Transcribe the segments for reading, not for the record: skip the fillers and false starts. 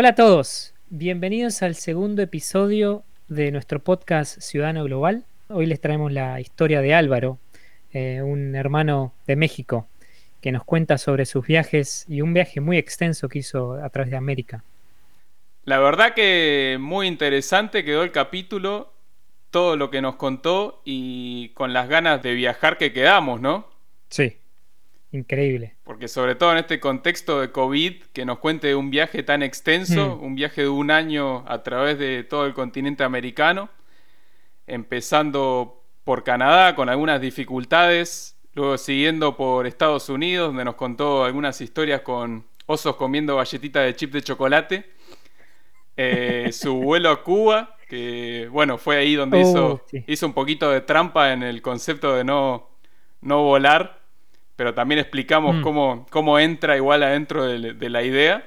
Hola a todos, bienvenidos al segundo episodio de nuestro podcast Ciudadano Global. Hoy les traemos la historia de Álvaro, un hermano de México, que nos cuenta sobre sus viajes y un viaje muy extenso que hizo a través de América. La verdad que muy interesante quedó el capítulo, todo lo que nos contó y con las ganas de viajar que quedamos, ¿no? Sí, increíble. Porque sobre todo en este contexto de COVID, que nos cuente un viaje tan extenso, un viaje de un año a través de todo el continente americano, empezando por Canadá con algunas dificultades, luego siguiendo por Estados Unidos, donde nos contó algunas historias con osos comiendo galletitas de chip de chocolate. Su vuelo a Cuba, que bueno, fue ahí donde hizo un poquito de trampa en el concepto de no volar, pero también explicamos cómo entra igual adentro de la idea.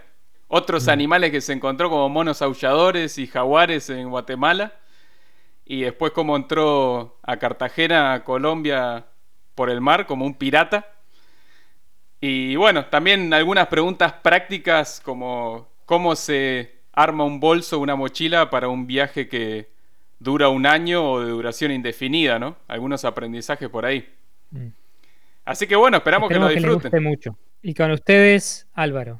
Otros animales que se encontró como monos aulladores y jaguares en Guatemala. Y después cómo entró a Cartagena, a Colombia, por el mar, como un pirata. Y bueno, también algunas preguntas prácticas como cómo se arma un bolso, una mochila para un viaje que dura un año o de duración indefinida, ¿no? Algunos aprendizajes por ahí. Así que bueno, esperamos que lo disfruten. Les guste mucho. Y con ustedes, Álvaro.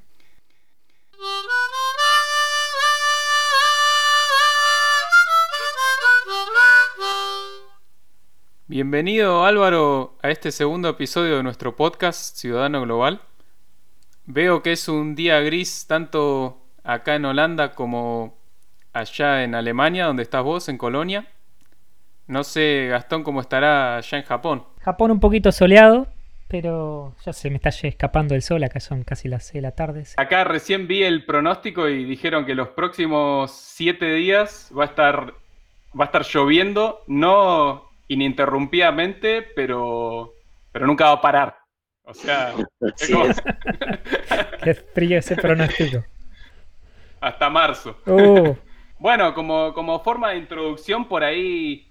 Bienvenido, Álvaro, a este segundo episodio de nuestro podcast Ciudadano Global. Veo que es un día gris tanto acá en Holanda como allá en Alemania, donde estás vos, en Colonia. No sé, Gastón, cómo estará allá en Japón. Japón un poquito soleado, pero ya se me está escapando el sol. Acá son casi las 6 de la tarde. Acá recién vi el pronóstico y dijeron que los próximos 7 días va a estar lloviendo, no ininterrumpidamente, pero nunca va a parar. O sea, sí. Qué frío ese pronóstico. Hasta marzo. Bueno, como forma de introducción, por ahí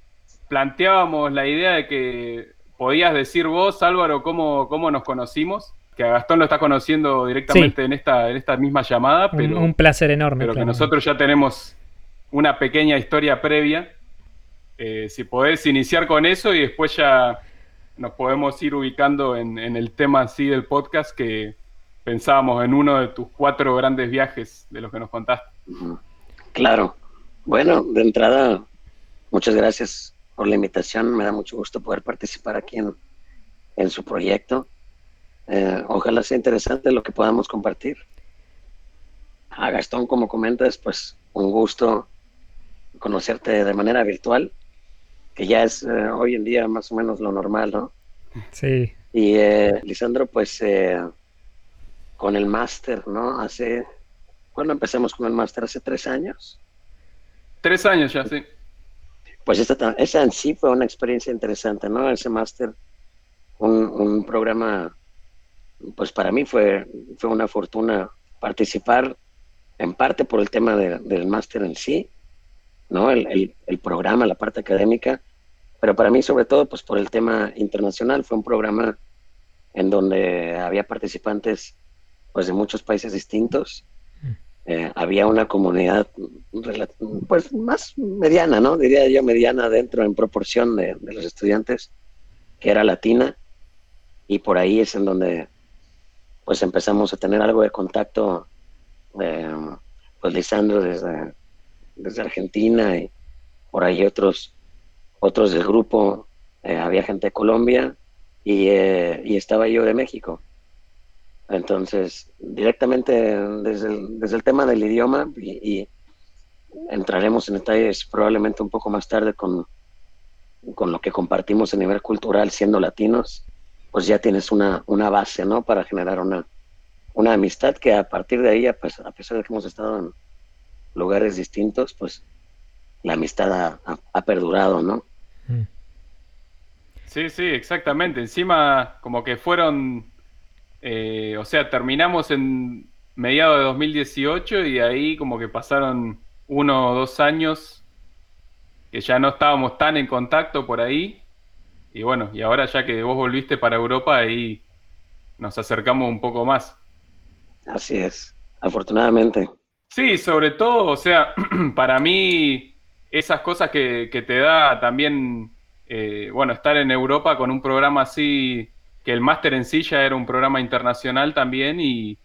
planteábamos la idea de que podías decir vos, Álvaro, cómo nos conocimos. Que a Gastón lo estás conociendo directamente en esta misma llamada. Pero, un placer enorme. Pero que nosotros ya tenemos una pequeña historia previa. Si podés iniciar con eso y después ya nos podemos ir ubicando en el tema así del podcast que pensábamos en uno de tus 4 grandes viajes de los que nos contaste. Claro. Bueno, de entrada, muchas gracias por la invitación. Me da mucho gusto poder participar aquí en su proyecto. Ojalá sea interesante lo que podamos compartir. A Gastón, como comentas, pues un gusto conocerte de manera virtual, que ya es hoy en día más o menos lo normal, ¿no? Sí. Y Lisandro, pues con el máster, ¿no? ¿Cuándo empezamos con el máster? ¿Hace 3 años? 3 años ya, sí. Pues esa en sí fue una experiencia interesante, ¿no? Ese máster, un programa, pues para mí fue una fortuna participar, en parte por el tema del máster en sí, ¿no? El programa, la parte académica, pero para mí sobre todo, pues por el tema internacional, fue un programa en donde había participantes pues de muchos países distintos. Había una comunidad pues más mediana, ¿no? Diría yo mediana dentro en proporción de los estudiantes, que era latina, y por ahí es en donde pues empezamos a tener algo de contacto, pues Lisandro desde Argentina, y por ahí otros del grupo, había gente de Colombia y estaba yo de México. Entonces, directamente desde el tema del idioma, y entraremos en detalles probablemente un poco más tarde con lo que compartimos a nivel cultural siendo latinos, pues ya tienes una base, ¿no? Para generar una amistad que a partir de ahí, pues, a pesar de que hemos estado en lugares distintos, pues la amistad ha perdurado, ¿no? Sí, exactamente. Encima, como que fueron... o sea, terminamos en mediados de 2018 y ahí como que pasaron 1 o 2 años que ya no estábamos tan en contacto por ahí, y bueno, y ahora ya que vos volviste para Europa, ahí nos acercamos un poco más. Así es, afortunadamente. Sí, sobre todo, o sea, para mí esas cosas que te da también, bueno, estar en Europa con un programa así, que el máster en sí ya era un programa internacional también y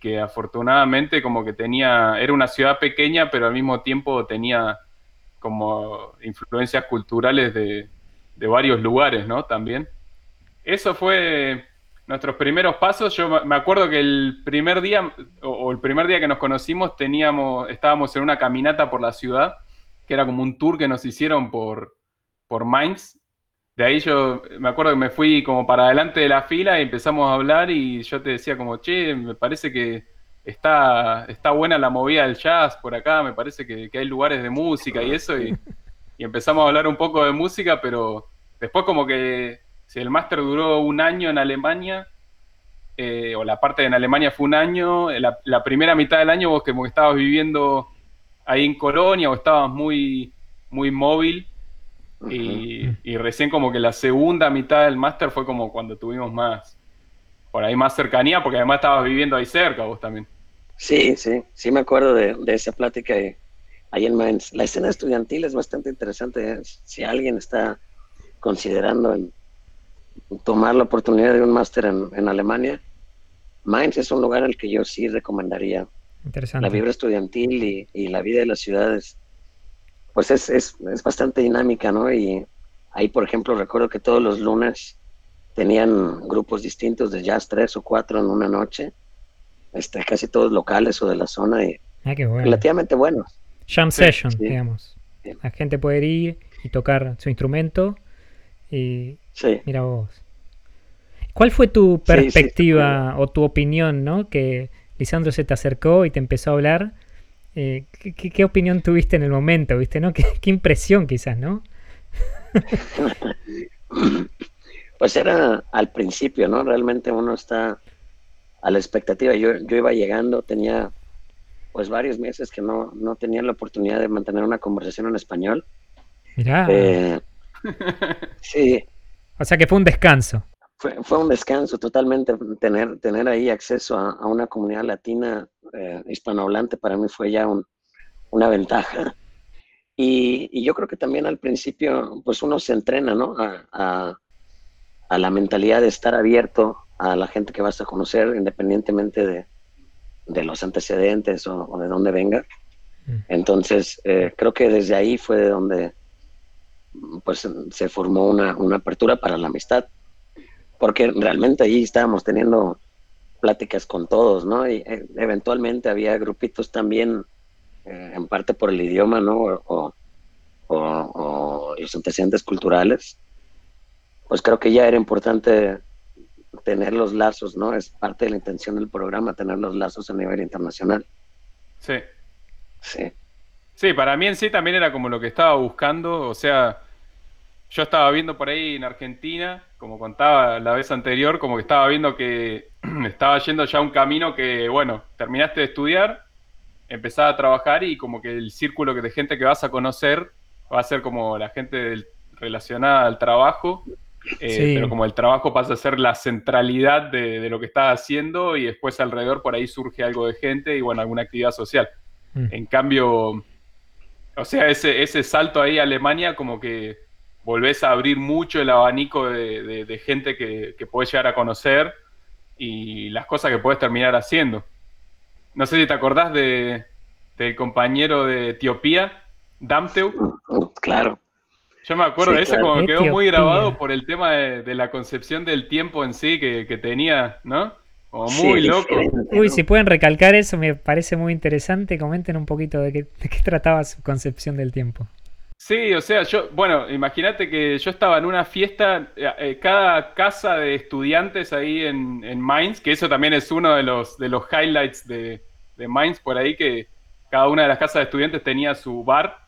que afortunadamente como que tenía, era una ciudad pequeña, pero al mismo tiempo tenía como influencias culturales de varios lugares, ¿no? También. Eso fue nuestros primeros pasos. Yo me acuerdo que el primer día, o el primer día que nos conocimos, estábamos en una caminata por la ciudad, que era como un tour que nos hicieron por Mainz. De ahí yo me acuerdo que me fui como para adelante de la fila y empezamos a hablar y yo te decía como, che, me parece que está buena la movida del jazz por acá, me parece que hay lugares de música y eso, y empezamos a hablar un poco de música, pero después como que si el máster duró un año en Alemania, o la parte en Alemania fue un año, la primera mitad del año vos como que estabas viviendo ahí en Colonia o estabas muy, muy móvil, y recién como que la segunda mitad del máster fue como cuando tuvimos más, por ahí más cercanía, porque además estabas viviendo ahí cerca vos también. Sí, me acuerdo de esa plática ahí en Mainz. La escena estudiantil es bastante interesante. Si alguien está considerando tomar la oportunidad de un máster en Alemania, Mainz es un lugar al que yo sí recomendaría. Interesante. La vibra estudiantil y la vida de las ciudades, pues es bastante dinámica, ¿no? Y ahí, por ejemplo, recuerdo que todos los lunes tenían grupos distintos de jazz, 3 o 4 en una noche, casi todos locales o de la zona, y qué bueno. Relativamente buenos. Jam session, sí. Digamos. Sí. La gente puede ir y tocar su instrumento y sí. Mira vos. ¿Cuál fue tu perspectiva o tu opinión, ¿no? Que Lisandro se te acercó y te empezó a hablar. ¿Qué opinión tuviste en el momento, viste, no? ¿Qué impresión quizás, no? Pues era al principio, ¿no? Realmente uno está a la expectativa. Yo iba llegando, tenía pues varios meses que no tenía la oportunidad de mantener una conversación en español. Mirá. Sí. O sea que fue un descanso. Fue un descanso totalmente. Tener ahí acceso a una comunidad latina hispanohablante para mí fue ya una ventaja. Y yo creo que también al principio pues uno se entrena, ¿no? A la mentalidad de estar abierto a la gente que vas a conocer, independientemente de los antecedentes o de dónde venga. Entonces creo que desde ahí fue de donde pues se formó una apertura para la amistad. Porque realmente ahí estábamos teniendo pláticas con todos, ¿no? Y eventualmente había grupitos también, en parte por el idioma, ¿no? O los antecedentes culturales. Pues creo que ya era importante tener los lazos, ¿no? Es parte de la intención del programa, tener los lazos a nivel internacional. Sí. Sí, para mí en sí también era como lo que estaba buscando, o sea... Yo estaba viendo por ahí en Argentina, como contaba la vez anterior, como que estaba viendo que estaba yendo ya un camino que, bueno, terminaste de estudiar, empezás a trabajar y como que el círculo de gente que vas a conocer va a ser como la gente relacionada al trabajo, pero como el trabajo pasa a ser la centralidad de lo que estás haciendo y después alrededor por ahí surge algo de gente y, bueno, alguna actividad social. En cambio, o sea, ese salto ahí a Alemania como que... volvés a abrir mucho el abanico de gente que podés llegar a conocer y las cosas que podés terminar haciendo. No sé si te acordás del compañero de Etiopía, Damtew. Claro. Yo me acuerdo de eso, claro. Como quedó muy grabado por el tema de la concepción del tiempo en sí que tenía, ¿no? Como muy loco. Diferente. Uy, si pueden recalcar eso, me parece muy interesante. Comenten un poquito de qué trataba su concepción del tiempo. Sí, o sea, bueno, imagínate que yo estaba en una fiesta, cada casa de estudiantes ahí en Mainz, que eso también es uno de los highlights de Mainz, por ahí que cada una de las casas de estudiantes tenía su bar,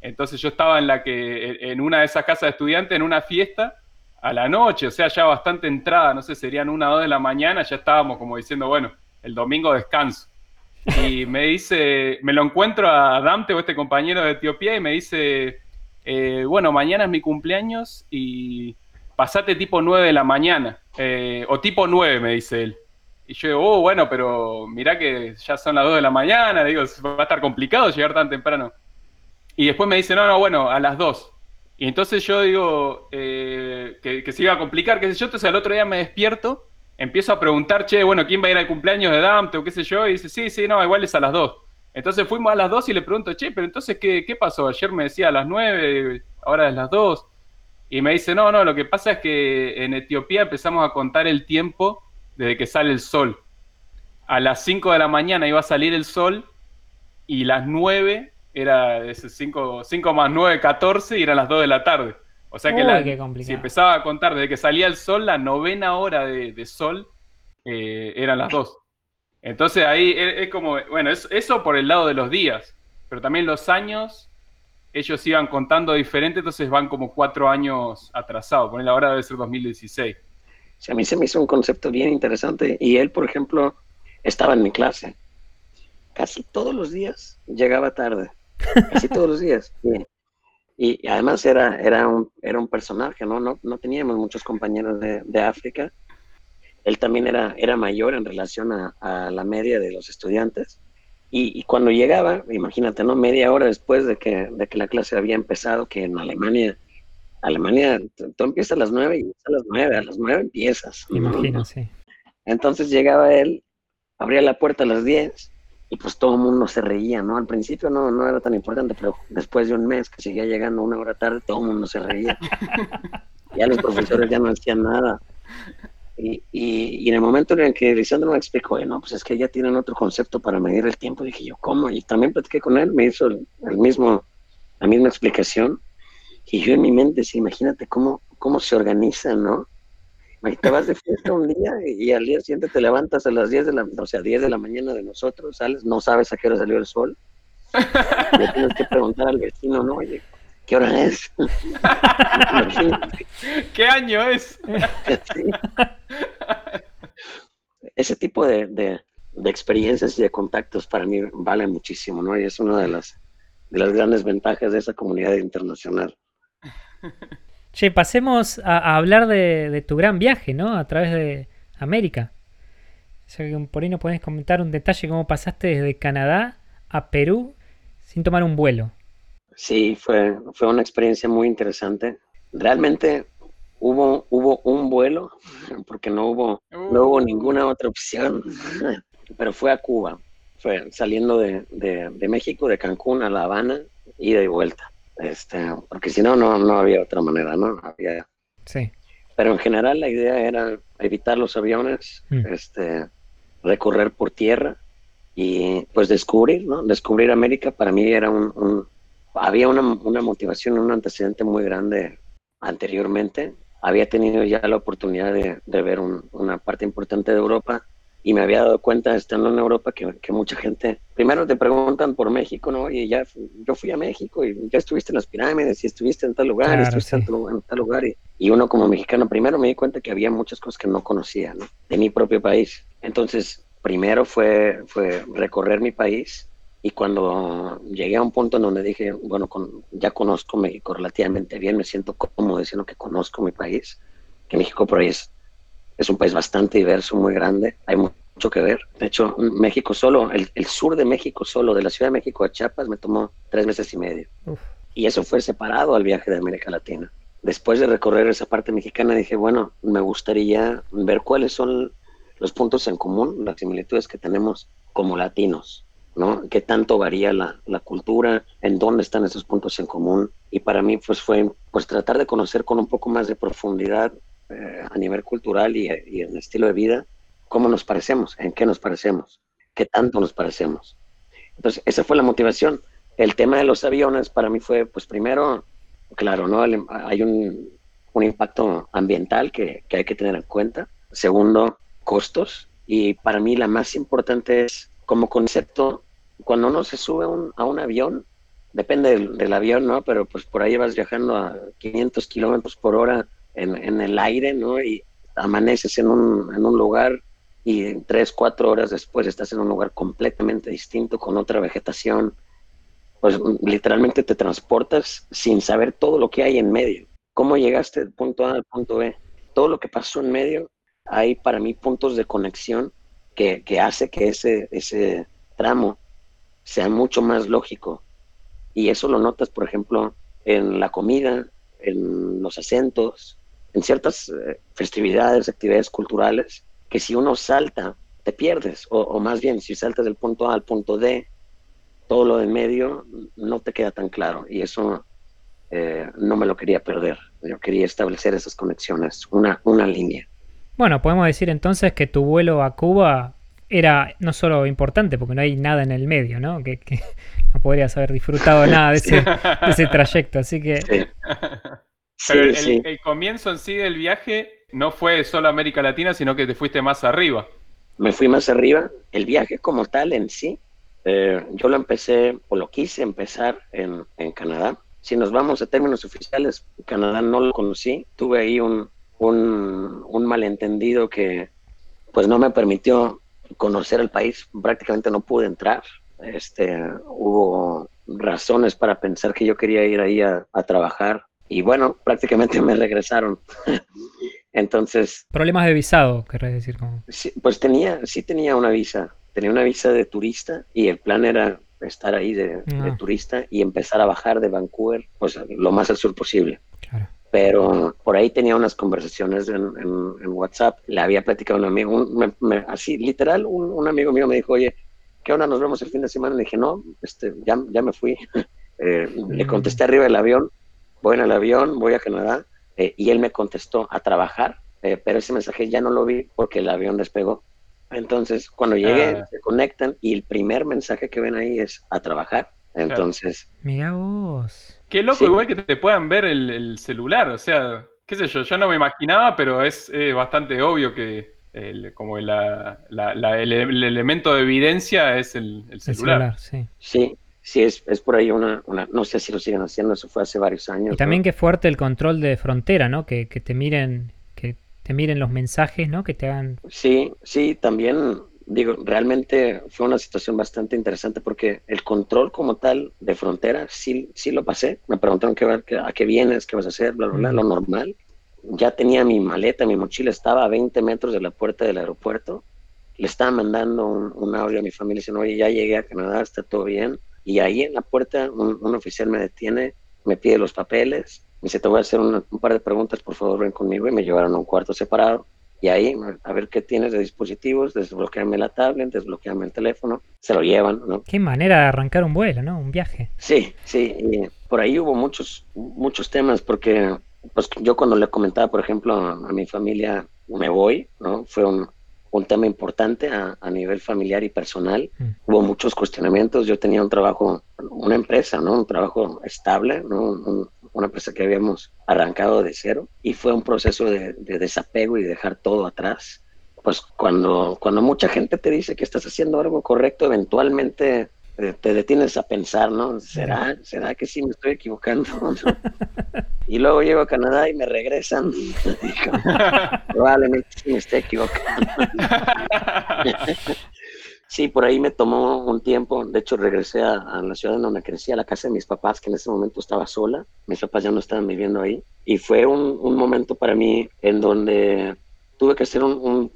entonces yo estaba en una de esas casas de estudiantes en una fiesta a la noche, o sea, ya bastante entrada, no sé, serían 1 o 2 de la mañana, ya estábamos como diciendo, bueno, el domingo descanso. Y me lo encuentro a Damte o este compañero de Etiopía y me dice, bueno, mañana es mi cumpleaños y pasate tipo 9 de la mañana, o tipo 9 me dice él. Y yo digo, bueno, pero mirá que ya son las 2 de la mañana, digo, va a estar complicado llegar tan temprano. Y después me dice, no, bueno, a las 2. Y entonces yo digo que se iba a complicar, qué sé yo. Entonces al otro día me despierto, empiezo a preguntar, che, bueno, ¿quién va a ir al cumpleaños de Damtew, qué sé yo? Y dice, sí, no, igual es a las 2. Entonces fuimos a las 2 y le pregunto, che, pero entonces, ¿qué pasó? Ayer me decía a las 9, ahora es las 2. Y me dice, no, lo que pasa es que en Etiopía empezamos a contar el tiempo desde que sale el sol. A las 5 de la mañana iba a salir el sol y las 9 era 5 más 9, 14 y eran las 2 de la tarde. O sea que si empezaba a contar desde que salía el sol, la novena hora de sol eran las 2. Entonces ahí es como, bueno, eso por el lado de los días, pero también los años, ellos iban contando diferente, entonces van como 4 años atrasados, por la hora debe ser 2016. Sí, a mí se me hizo un concepto bien interesante y él, por ejemplo, estaba en mi clase, casi todos los días llegaba tarde, casi todos los días. Y además era un personaje, no teníamos muchos compañeros de África. Él también era mayor en relación a la media de los estudiantes. Y cuando llegaba, imagínate, ¿no? Media hora después de que la clase había empezado, que en Alemania, tú empiezas a las 9 y a las 9 empiezas. Imagínate. Entonces llegaba él, abría la puerta a las 10 y pues todo el mundo se reía, ¿no? Al principio no era tan importante, pero después de un mes que seguía llegando una hora tarde, todo el mundo se reía. Ya los profesores ya no hacían nada. Y en el momento en el que Lisandro me explicó, no, pues es que ya tienen otro concepto para medir el tiempo, dije yo, ¿cómo? Y también platiqué con él, me hizo la misma explicación, y yo en mi mente, sí, imagínate cómo se organizan, ¿no? Te vas de fiesta un día y al día siguiente te levantas a las 10 de la mañana de nosotros, sales, no sabes a qué hora salió el sol, le tienes que preguntar al vecino, ¿no? Oye, ¿qué hora es? ¿Qué año es? Sí. Ese tipo de experiencias y de contactos para mí vale muchísimo, ¿no? Y es una de las grandes ventajas de esa comunidad internacional. Che, pasemos a hablar de tu gran viaje, ¿no? A través de América. O sea, que por ahí nos podés comentar un detalle cómo pasaste desde Canadá a Perú sin tomar un vuelo. Sí, fue una experiencia muy interesante. Realmente hubo un vuelo, porque no hubo ninguna otra opción, pero fue a Cuba. Fue saliendo de México, de Cancún a La Habana, ida y de vuelta. Porque si no había otra manera, ¿no? Había... Sí. Pero en general la idea era evitar los aviones, recorrer por tierra y pues descubrir, ¿no? Descubrir América para mí era había una motivación, un antecedente muy grande anteriormente. Había tenido ya la oportunidad de ver una parte importante de Europa y me había dado cuenta, estando en Europa, que mucha gente... Primero te preguntan por México, ¿no? Y ya yo fui a México y ya estuviste en las pirámides y estuviste en tal lugar, claro, estuviste en tal lugar. Y uno como mexicano, primero me di cuenta que había muchas cosas que no conocía, ¿no? De mi propio país. Entonces, primero fue recorrer mi país. Y cuando llegué a un punto en donde dije, bueno, ya conozco México relativamente bien, me siento cómodo diciendo que conozco mi país, que México por ahí es un país bastante diverso, muy grande, hay mucho que ver. De hecho, México solo, el sur de México solo, de la Ciudad de México a Chiapas, me tomó 3 meses y medio. Uf. Y eso fue separado al viaje de América Latina. Después de recorrer esa parte mexicana, dije, bueno, me gustaría ver cuáles son los puntos en común, las similitudes que tenemos como latinos, ¿no? ¿Qué tanto varía la cultura? ¿En dónde están esos puntos en común? Y para mí pues fue tratar de conocer con un poco más de profundidad a nivel cultural y en estilo de vida, cómo nos parecemos, en qué nos parecemos, qué tanto nos parecemos. Entonces esa fue la motivación. El tema de los aviones para mí fue, pues primero, claro, ¿no? Hay un impacto ambiental que hay que tener en cuenta. Segundo, costos. Y para mí la más importante es, como concepto, cuando uno se sube a un avión, depende del avión, ¿no? Pero pues por ahí vas viajando a 500 kilómetros por hora en el aire, ¿no? Y amaneces en un lugar y 3-4 horas después estás en un lugar completamente distinto, con otra vegetación. Pues literalmente te transportas sin saber todo lo que hay en medio. ¿Cómo llegaste del punto A al punto B? Todo lo que pasó en medio, hay para mí puntos de conexión que hace que ese tramo sea mucho más lógico. Y eso lo notas, por ejemplo, en la comida, en los acentos, en ciertas festividades, actividades culturales, que si uno salta, te pierdes. O más bien, si saltas del punto A al punto D, todo lo de en medio no te queda tan claro. Y eso no me lo quería perder. Yo quería establecer esas conexiones, una línea. Bueno, podemos decir entonces que tu vuelo a Cuba era no solo importante, porque no hay nada en el medio, ¿no? Que no podrías haber disfrutado nada de ese trayecto, así que... Sí. Pero el comienzo en sí del viaje no fue solo América Latina, sino que te fuiste más arriba. Me fui más arriba. El viaje como tal en sí, yo lo empecé, o lo quise empezar en Canadá. Si nos vamos a términos oficiales, Canadá no lo conocí. Tuve ahí un malentendido que pues no me permitió conocer el país, prácticamente no pude entrar. Hubo razones para pensar que yo quería ir ahí a trabajar y bueno, prácticamente me regresaron. Entonces, problemas de visado, querés decir. ¿Cómo? Sí, pues tenía una visa. Tenía una visa de turista y el plan era estar ahí de turista y empezar a bajar de Vancouver, pues lo más al sur posible. Claro. Pero por ahí tenía unas conversaciones en WhatsApp, le había platicado a un amigo, así literal, un amigo mío me dijo, oye, ¿qué onda? ¿Nos vemos el fin de semana? Le dije, no, ya me fui. Le contesté arriba del avión, voy en el avión, voy a Canadá, y él me contestó a trabajar, pero ese mensaje ya no lo vi porque el avión despegó. Entonces, cuando llegué, se conectan y el primer mensaje que ven ahí es a trabajar. Entonces... Mira vos... Qué loco, sí. Igual que te puedan ver el celular, o sea, qué sé yo no me imaginaba, pero es bastante obvio que el elemento de evidencia es el celular. Sí, es por ahí una... No sé si lo siguen haciendo, eso fue hace varios años. Y también qué fuerte el control de frontera, ¿no? Que te miren los mensajes, ¿no? Que te hagan... Sí, también... Digo, realmente fue una situación bastante interesante porque el control como tal de frontera sí lo pasé. Me preguntaron a qué vienes, qué vas a hacer, bla, bla, bla, lo normal. Ya tenía mi maleta, mi mochila estaba a 20 metros de la puerta del aeropuerto. Le estaba mandando un audio a mi familia diciendo, oye, ya llegué a Canadá, está todo bien. Y ahí en la puerta un oficial me detiene, me pide los papeles, me dice, te voy a hacer un par de preguntas, por favor ven conmigo. Y me llevaron a un cuarto separado. Y ahí, a ver qué tienes de dispositivos, desbloqueame la tablet, desbloqueame el teléfono, se lo llevan, ¿no? Qué manera de arrancar un vuelo, ¿no? Un viaje. Sí, y por ahí hubo muchos temas, porque pues, yo cuando le comentaba, por ejemplo, a mi familia, me voy, ¿no? Fue un tema importante a nivel familiar y personal. Hubo muchos cuestionamientos, yo tenía un trabajo, una empresa, ¿no? Un trabajo estable, ¿no? Una empresa que habíamos arrancado de cero y fue un proceso de desapego y dejar todo atrás. Pues cuando mucha gente te dice que estás haciendo algo correcto, eventualmente te detienes a pensar, ¿no? ¿Será que sí me estoy equivocando? Y luego llego a Canadá y me regresan. Probablemente sí me esté equivocando. Sí, por ahí me tomó un tiempo. De hecho, regresé a la ciudad donde crecí, a la casa de mis papás, que en ese momento estaba sola. Mis papás ya no estaban viviendo ahí. Y fue un momento para mí en donde tuve que hacer un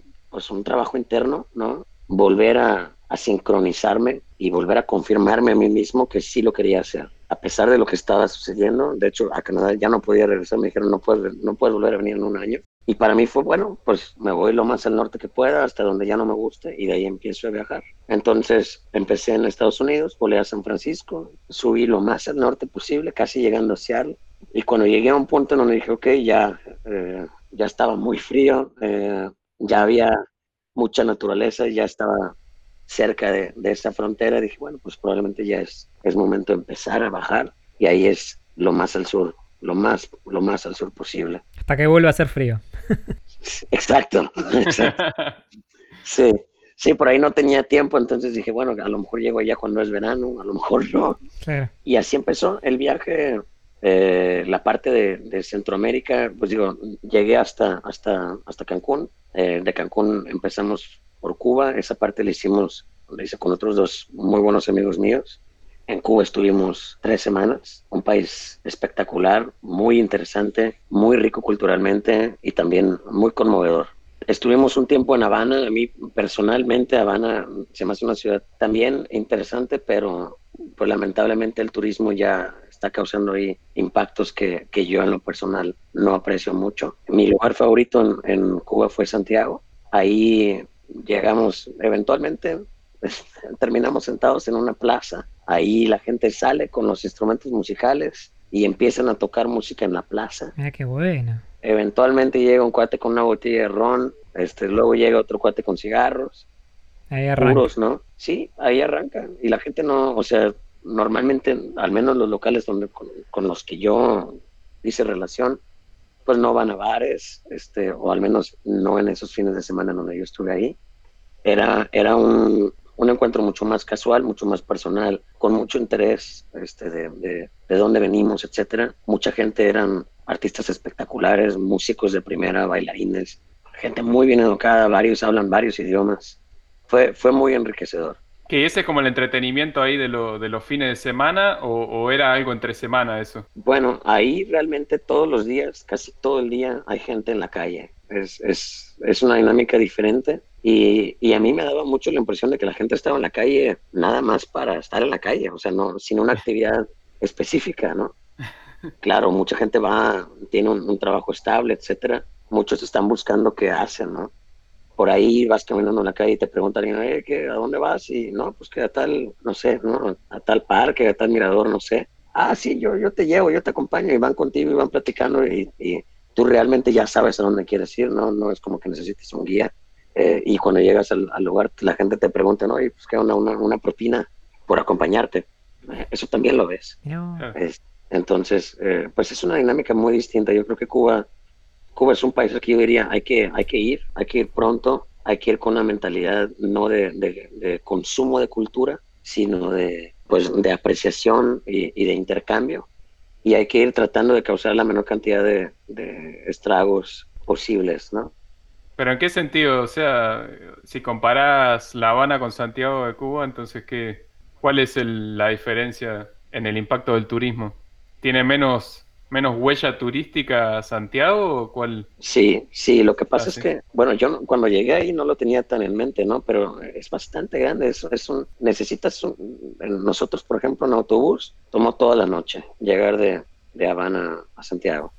trabajo interno, ¿no? Volver a sincronizarme y volver a confirmarme a mí mismo que sí lo quería hacer. A pesar de lo que estaba sucediendo, de hecho, a Canadá ya no podía regresar. Me dijeron, no puedes volver a venir en un año. Y para mí fue, bueno, pues me voy lo más al norte que pueda, hasta donde ya no me guste, y de ahí empiezo a viajar. Entonces empecé en Estados Unidos, volé a San Francisco, subí lo más al norte posible, casi llegando a Seattle. Y cuando llegué a un punto en donde dije, ok, ya estaba muy frío, ya había mucha naturaleza, ya estaba cerca de esa frontera, dije, bueno, pues probablemente ya es momento de empezar a bajar, y ahí es lo más al sur. Lo más al sur posible. Hasta que vuelva a hacer frío. Exacto. Sí, por ahí no tenía tiempo, entonces dije, bueno, a lo mejor llego allá cuando es verano, a lo mejor no. Claro. Y así empezó el viaje, la parte de Centroamérica, pues digo, llegué hasta Cancún, de Cancún empezamos por Cuba, esa parte la hice con otros dos muy buenos amigos míos. En Cuba estuvimos 3 semanas, un país espectacular, muy interesante, muy rico culturalmente y también muy conmovedor. Estuvimos un tiempo en Habana. A mí personalmente Habana se me hace una ciudad también interesante, pero pues lamentablemente el turismo ya está causando ahí impactos que yo en lo personal no aprecio mucho. Mi lugar favorito en Cuba fue Santiago. Ahí llegamos, eventualmente terminamos sentados en una plaza. Ahí la gente sale con los instrumentos musicales y empiezan a tocar música en la plaza. Ah, qué bueno. Eventualmente llega un cuate con una botella de ron, luego llega otro cuate con cigarros. Ahí arranca. Puros, ¿no? Sí, ahí arranca. Y la gente no, o sea, normalmente, al menos los locales donde con los que yo hice relación, pues no van a bares, o al menos no en esos fines de semana donde yo estuve ahí. Era un encuentro mucho más casual, mucho más personal, con mucho interés de dónde venimos, etcétera. Mucha gente eran artistas espectaculares, músicos de primera, bailarines, gente muy bien educada, varios hablan varios idiomas. Fue muy enriquecedor. ¿Que ese es como el entretenimiento ahí de los fines de semana o era algo entre semana eso? Bueno, ahí realmente todos los días, casi todo el día hay gente en la calle. Es una dinámica diferente y a mí me daba mucho la impresión de que la gente estaba en la calle nada más para estar en la calle, o sea, no, sin una actividad específica, ¿no? Claro, mucha gente tiene un trabajo estable, etcétera. Muchos están buscando qué hacen, ¿no? Por ahí vas caminando en la calle y te preguntan, ¿a dónde vas? Y no, pues que a tal, no sé, ¿no? A tal parque, a tal mirador, no sé. Ah, sí, yo te llevo, yo te acompaño, y van contigo y van platicando y tú realmente ya sabes a dónde quieres ir, ¿no? No es como que necesites un guía. Y cuando llegas al lugar, la gente te pregunta, ¿no? Y pues que una propina por acompañarte. Eso también lo ves. No. Entonces, pues es una dinámica muy distinta. Yo creo que Cuba es un país al que yo diría, hay que ir pronto, hay que ir con una mentalidad no de consumo de cultura, sino de apreciación y de intercambio. Y hay que ir tratando de causar la menor cantidad de estragos posibles, ¿no? ¿Pero en qué sentido? O sea, si comparás La Habana con Santiago de Cuba, entonces, ¿cuál es la diferencia en el impacto del turismo? ¿Tiene menos huella turística Santiago o cuál? Sí, lo que pasa es que, bueno, yo cuando llegué ahí no lo tenía tan en mente, ¿no? Pero es bastante grande, nosotros, por ejemplo, en autobús, tomó toda la noche llegar de Habana a Santiago.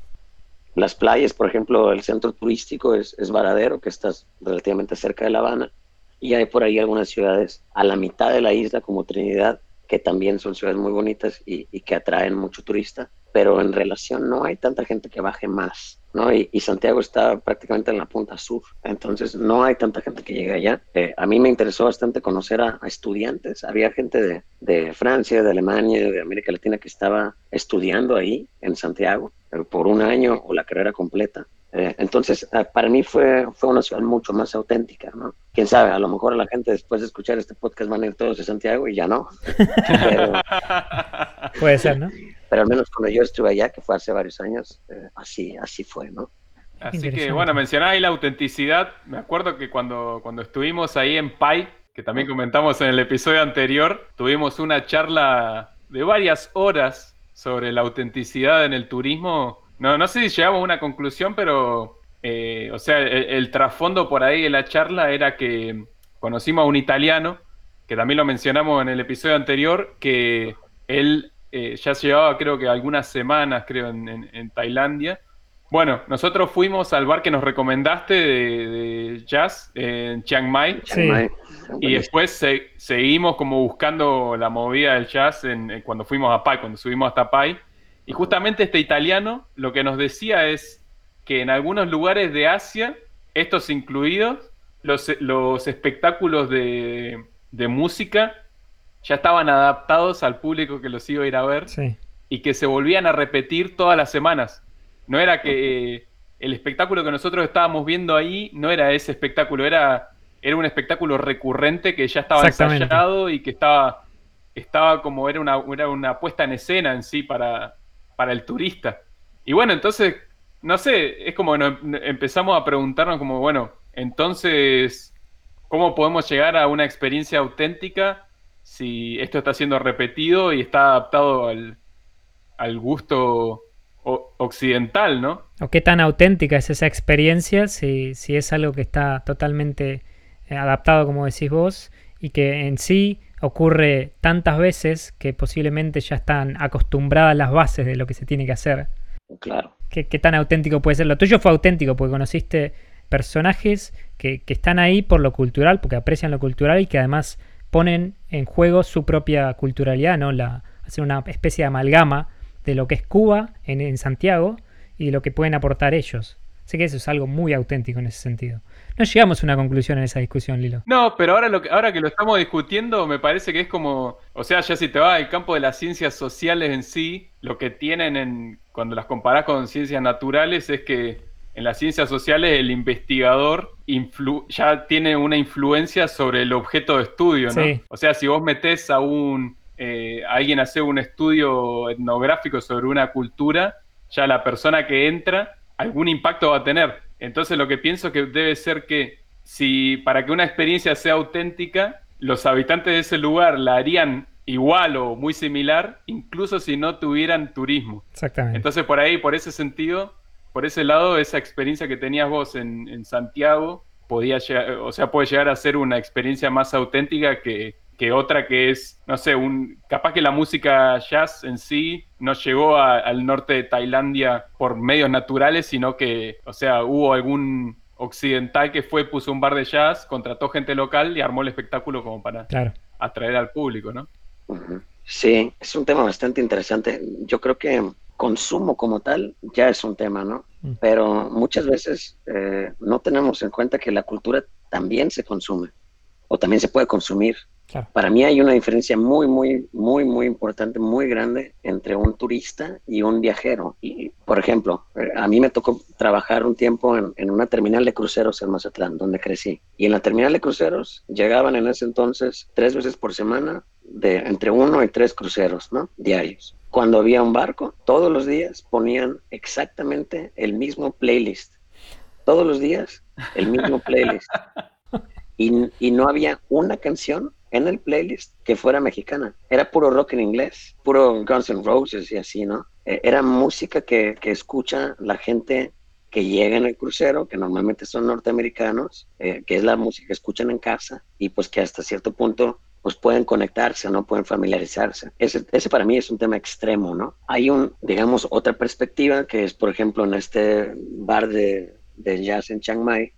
Las playas, por ejemplo, el centro turístico es Varadero, que está relativamente cerca de La Habana, y hay por ahí algunas ciudades a la mitad de la isla, como Trinidad, que también son ciudades muy bonitas y que atraen mucho turista, pero en relación no hay tanta gente que baje más, ¿no? Y Santiago está prácticamente en la punta sur, entonces no hay tanta gente que llegue allá. A mí me interesó bastante conocer a estudiantes. Había gente de Francia, de Alemania, de América Latina que estaba estudiando ahí en Santiago por un año o la carrera completa. Entonces, para mí fue una ciudad mucho más auténtica, ¿no? Quién sabe, a lo mejor la gente después de escuchar este podcast van a ir todos a Santiago y ya no. Puede ser, ¿no? Pero al menos cuando yo estuve allá, que fue hace varios años, así fue, ¿no? Así que, bueno, mencionás ahí la autenticidad. Me acuerdo que cuando estuvimos ahí en Pai, que también comentamos en el episodio anterior, tuvimos una charla de varias horas sobre la autenticidad en el turismo. No sé si llegamos a una conclusión, pero, o sea, el trasfondo por ahí de la charla era que conocimos a un italiano, que también lo mencionamos en el episodio anterior, que él ya llevaba creo que algunas semanas, en Tailandia. Bueno, nosotros fuimos al bar que nos recomendaste de jazz, en Chiang Mai. Sí. Y después seguimos como buscando la movida del jazz cuando fuimos a Pai, cuando subimos hasta Pai. Y justamente este italiano lo que nos decía es que en algunos lugares de Asia, estos incluidos, los espectáculos de música ya estaban adaptados al público que los iba a ir a ver, sí, y que se volvían a repetir todas las semanas. No era que el espectáculo que nosotros estábamos viendo ahí no era ese espectáculo, era un espectáculo recurrente que ya estaba ensayado y que estaba como era una puesta en escena en sí para el turista. Y bueno, entonces, no sé, es como que empezamos a preguntarnos como, bueno, entonces, ¿cómo podemos llegar a una experiencia auténtica si esto está siendo repetido y está adaptado al gusto occidental, ¿no? O qué tan auténtica es esa experiencia, si es algo que está totalmente adaptado, como decís vos, y que en sí ocurre tantas veces que posiblemente ya están acostumbradas las bases de lo que se tiene que hacer. Claro. ¿Qué tan auténtico puede ser? Lo tuyo fue auténtico porque conociste personajes que están ahí por lo cultural, porque aprecian lo cultural y que además ponen en juego su propia culturalidad, ¿no? Hacer una especie de amalgama de lo que es Cuba en Santiago y de lo que pueden aportar ellos. Así que eso es algo muy auténtico en ese sentido. No llegamos a una conclusión en esa discusión, Lilo. No, pero ahora que lo estamos discutiendo me parece que es como... O sea, ya si te vas al campo de las ciencias sociales en sí, lo que tienen cuando las comparás con ciencias naturales es que en las ciencias sociales el investigador ya tiene una influencia sobre el objeto de estudio, ¿no? Sí. O sea, si vos metés a alguien a hacer un estudio etnográfico sobre una cultura, ya la persona que entra... algún impacto va a tener. Entonces lo que pienso que debe ser que para que una experiencia sea auténtica, los habitantes de ese lugar la harían igual o muy similar, incluso si no tuvieran turismo. Exactamente. Entonces por ese sentido, por ese lado, esa experiencia que tenías vos en Santiago puede llegar a ser una experiencia más auténtica que otra que es, no sé, capaz que la música jazz en sí no llegó al norte de Tailandia por medios naturales, sino que, o sea, hubo algún occidental que puso un bar de jazz, contrató gente local y armó el espectáculo como para atraer al público, ¿no? Sí, es un tema bastante interesante. Yo creo que consumo como tal ya es un tema, ¿no? Pero muchas veces no tenemos en cuenta que la cultura también se consume o también se puede consumir. Claro. Para mí hay una diferencia muy, muy, muy, muy importante, muy grande entre un turista y un viajero. Y, por ejemplo, a mí me tocó trabajar un tiempo en una terminal de cruceros en Mazatlán, donde crecí. Y en la terminal de cruceros llegaban en ese entonces 3 veces por semana entre 1 y 3 cruceros, ¿no? Diarios. Cuando había un barco, todos los días ponían exactamente el mismo playlist. Todos los días el mismo playlist. Y no había una canción en el playlist que fuera mexicana. Era puro rock en inglés, puro Guns N' Roses y así, ¿no? Era música que escucha la gente que llega en el crucero, que normalmente son norteamericanos, que es la música que escuchan en casa y pues que hasta cierto punto pues pueden conectarse, ¿no? Pueden familiarizarse. Ese para mí es un tema extremo, ¿no? Hay otra perspectiva que es, por ejemplo, en este bar de jazz en Chiang Mai,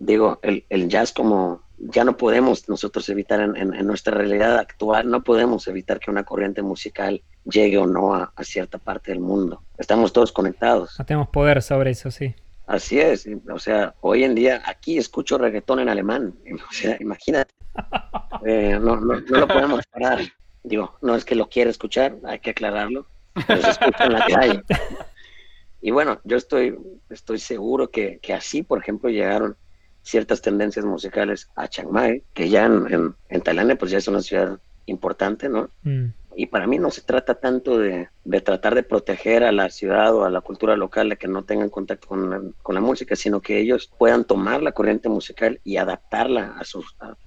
digo, el jazz como... ya no podemos nosotros evitar en nuestra realidad actual, no podemos evitar que una corriente musical llegue o no a cierta parte del mundo. Estamos todos conectados. No tenemos poder sobre eso, sí. Así es. O sea, hoy en día aquí escucho reggaetón en alemán. O sea, imagínate. No lo podemos parar. Digo, no es que lo quiera escuchar, hay que aclararlo. Pero se escucha en la calle. Y bueno, yo estoy seguro que así, por ejemplo, llegaron ciertas tendencias musicales a Chiang Mai, que ya en Tailandia pues ya es una ciudad importante, ¿no? Y para mí no se trata tanto de tratar de proteger a la ciudad o a la cultura local de que no tengan contacto con la música, sino que ellos puedan tomar la corriente musical y adaptarla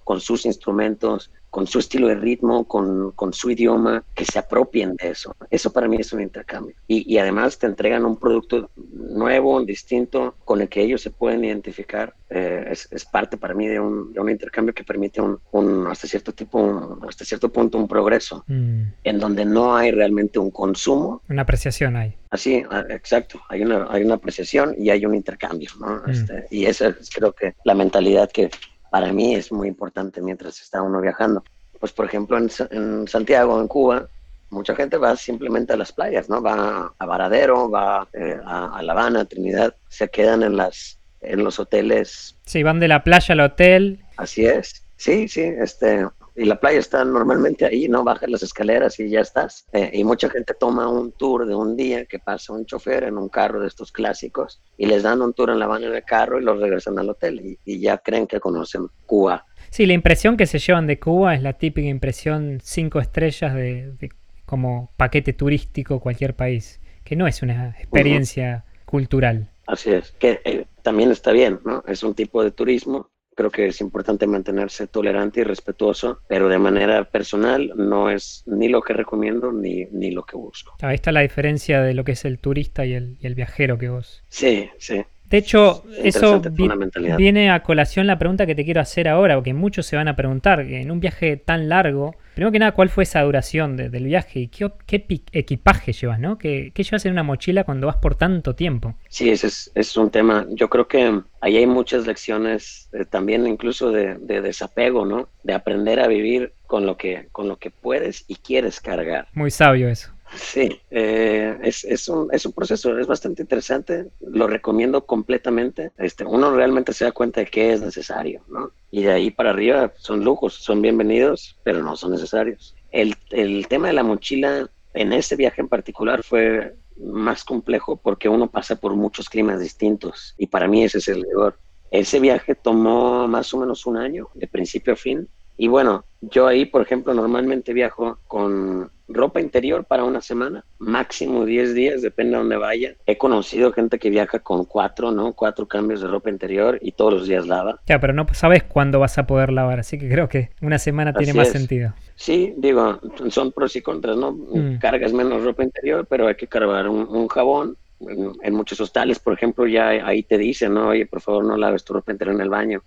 con sus instrumentos, con su estilo de ritmo, con su idioma, que se apropien de eso. Eso para mí es un intercambio. Y además te entregan un producto nuevo, distinto, con el que ellos se pueden identificar. Es parte para mí de un intercambio que permite hasta cierto punto un progreso, en donde no hay realmente un consumo. Una apreciación hay. Así, exacto. Hay una apreciación y hay un intercambio, ¿no? Y esa es creo que la mentalidad que... para mí es muy importante mientras está uno viajando. Pues, por ejemplo, en Santiago, en Cuba, mucha gente va simplemente a las playas, ¿no? Va a Varadero, va a La Habana, Trinidad, se quedan en los hoteles. Sí, van de la playa al hotel. Así es. Sí, y la playa está normalmente ahí, ¿no? Bajas las escaleras y ya estás. Y mucha gente toma un tour de un día que pasa un chofer en un carro de estos clásicos y les dan un tour en La Habana en el carro y los regresan al hotel y ya creen que conocen Cuba. Sí, la impresión que se llevan de Cuba es la típica impresión 5 estrellas de como paquete turístico cualquier país, que no es una experiencia cultural. Así es, que también está bien, ¿no? Es un tipo de turismo Creo que es importante mantenerse tolerante y respetuoso, pero de manera personal no es ni lo que recomiendo ni lo que busco. Ahí está la diferencia de lo que es el turista y el viajero que vos. Sí, sí. De hecho, eso viene a colación la pregunta que te quiero hacer ahora, o que muchos se van a preguntar, en un viaje tan largo, primero que nada, ¿cuál fue esa duración del viaje? ¿Y qué equipaje llevas, no? ¿Qué llevas en una mochila cuando vas por tanto tiempo? Sí, ese es un tema. Yo creo que ahí hay muchas lecciones también, incluso de desapego, ¿no? De aprender a vivir con lo que puedes y quieres cargar. Muy sabio eso. Sí, es un proceso, es bastante interesante, lo recomiendo completamente. Uno realmente se da cuenta de qué es necesario, ¿no? Y de ahí para arriba son lujos, son bienvenidos, pero no son necesarios. El tema de la mochila en ese viaje en particular fue más complejo porque uno pasa por muchos climas distintos y para mí ese es el rigor. Ese viaje tomó más o menos un año, de principio a fin. Y bueno, yo ahí, por ejemplo, normalmente viajo con ropa interior para una semana, máximo 10 días, depende de dónde vaya. He conocido gente que viaja con 4, ¿no? 4 cambios de ropa interior y todos los días lava. Ya, pero no sabes cuándo vas a poder lavar, así que creo que una semana tiene más sentido. Sí, digo, son pros y contras, ¿no? Cargas menos ropa interior, pero hay que cargar un jabón. En muchos hostales, por ejemplo, ya ahí te dicen, ¿no? Oye, por favor, no laves tu ropa entera en el baño.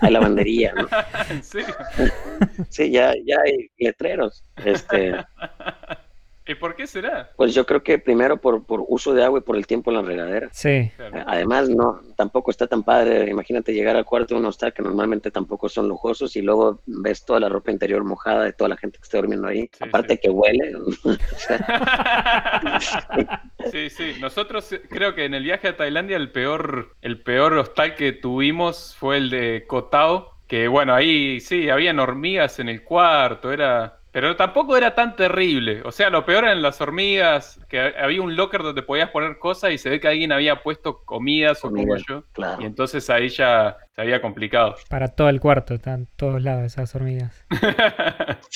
Hay lavandería, ¿no? ¿En serio? Sí, ya hay letreros. ¿Y por qué será? Pues yo creo que primero por uso de agua y por el tiempo en la regadera. Sí. Claro. Además, no, tampoco está tan padre. Imagínate llegar al cuarto de un hostal que normalmente tampoco son lujosos y luego ves toda la ropa interior mojada de toda la gente que está durmiendo ahí. Sí, aparte sí. Que huele. Sí, sí. Nosotros creo que en el viaje a Tailandia el peor hostal que tuvimos fue el de Koh Tao, que bueno, ahí sí, habían hormigas en el cuarto, Pero tampoco era tan terrible. O sea, lo peor eran las hormigas, que había un locker donde podías poner cosas y se ve que alguien había puesto comidas o como yo. Claro. Y entonces ahí ya se había complicado. Para todo el cuarto, están todos lados esas hormigas.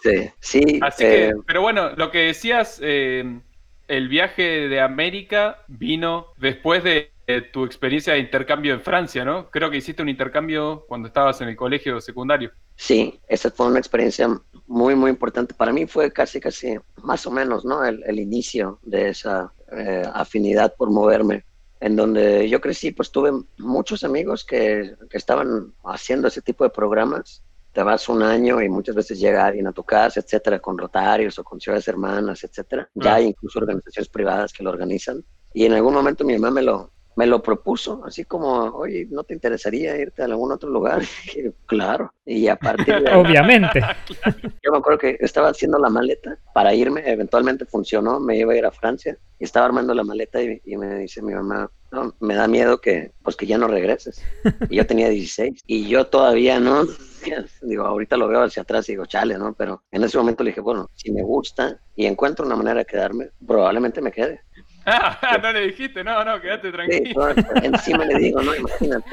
Sí, sí. Así que, pero bueno, lo que decías, el viaje de América vino después de tu experiencia de intercambio en Francia, ¿no? Creo que hiciste un intercambio cuando estabas en el colegio secundario. Sí, esa fue una experiencia muy, muy importante. Para mí fue casi, más o menos, ¿no? El inicio de esa afinidad por moverme. En donde yo crecí, pues tuve muchos amigos que estaban haciendo ese tipo de programas. Te vas un año y muchas veces llega alguien a tu casa, etcétera, con Rotarios o con Ciudades Hermanas, etcétera. Ya hay incluso organizaciones privadas que lo organizan. Y en algún momento mi mamá me lo propuso, así como, oye, ¿no te interesaría irte a algún otro lugar? Y yo, claro, y a partir de... Obviamente. Yo me acuerdo que estaba haciendo la maleta para irme, eventualmente funcionó, me iba a ir a Francia, y estaba armando la maleta y me dice mi mamá, no, me da miedo que ya no regreses. Y yo tenía 16, y yo todavía no, digo, ahorita lo veo hacia atrás y digo, chale, ¿no? Pero en ese momento le dije, bueno, si me gusta y encuentro una manera de quedarme, probablemente me quede. Ah, no le dijiste, no, quédate tranquilo. Sí, no, encima le digo, no, imagínate.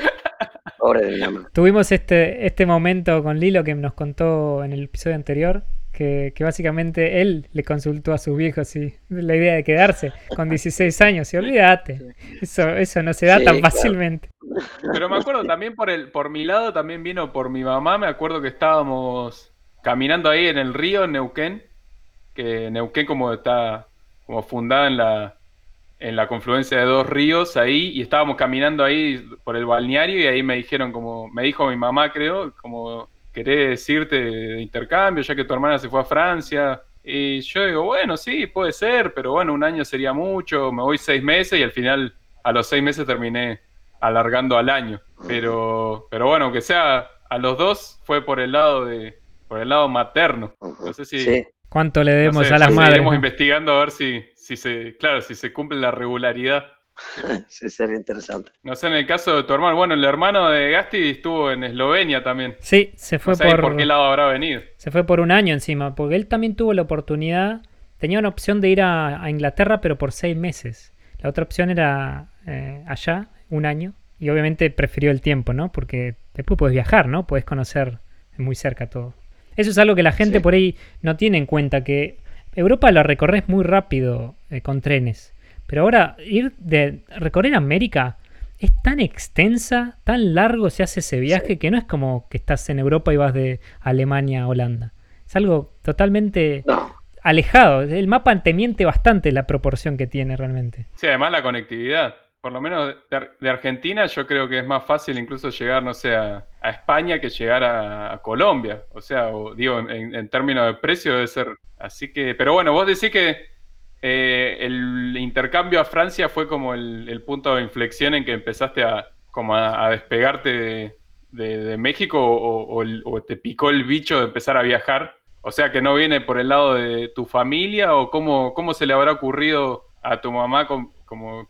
Pobre de mi mamá. Tuvimos este momento con Lilo que nos contó en el episodio anterior, que básicamente él le consultó a sus viejos y la idea de quedarse con 16 años, y olvídate, eso no se da tan fácilmente. Pero me acuerdo también por mi lado, también vino por mi mamá, me acuerdo que estábamos caminando ahí en el río, en Neuquén, que Neuquén como está como fundada en la confluencia de dos ríos ahí, y estábamos caminando ahí por el balneario y ahí me dijeron, como me dijo mi mamá, creo, como, ¿querés irte de intercambio ya que tu hermana se fue a Francia? Y yo digo, bueno, sí, puede ser, pero bueno, un año sería mucho, me voy 6 meses, y al final a los 6 meses terminé alargando al año. Pero bueno, aunque sea a los dos, fue por el lado materno. No sé si... Sí. ¿Cuánto le debemos a las madres? Seguiremos investigando a ver si se cumple la regularidad. Sí, sería interesante. No sé, en el caso de tu hermano, bueno, el hermano de Gasti estuvo en Eslovenia también. Sí, se fue, no sé por qué lado habrá venido. Se fue por un año encima, porque él también tuvo la oportunidad, tenía una opción de ir a Inglaterra, pero por 6 meses. La otra opción era allá, un año, y obviamente prefirió el tiempo, ¿no? Porque después podés viajar, ¿no? Podés conocer muy cerca todo. Eso es algo que la gente por ahí no tiene en cuenta, que Europa la recorres muy rápido con trenes, pero ahora recorrer América es tan extensa, tan largo se hace ese viaje, sí, que no es como que estás en Europa y vas de Alemania a Holanda. Es algo totalmente alejado. El mapa te miente bastante la proporción que tiene realmente. Sí, además la conectividad. Por lo menos de Argentina yo creo que es más fácil incluso llegar, no sé, a España que llegar a Colombia. O sea, digo, en términos de precio debe ser... Así que... Pero bueno, vos decís que... el intercambio a Francia fue como el punto de inflexión en que empezaste a despegarte de México o te picó el bicho de empezar a viajar. O sea, que no viene por el lado de tu familia, o cómo se le habrá ocurrido a tu mamá como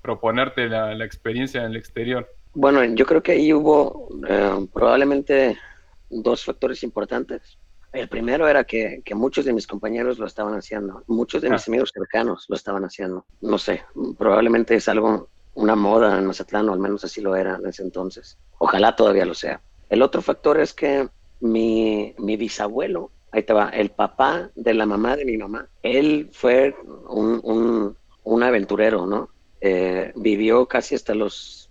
proponerte la experiencia en el exterior. Bueno, yo creo que ahí hubo probablemente dos factores importantes. El primero era que muchos de mis compañeros lo estaban haciendo, muchos de mis amigos cercanos lo estaban haciendo. No sé, probablemente es algo, una moda en Mazatlán, o al menos así lo era en ese entonces. Ojalá todavía lo sea. El otro factor es que mi bisabuelo, ahí te va, el papá de la mamá de mi mamá, él fue un aventurero, ¿no? Vivió casi hasta los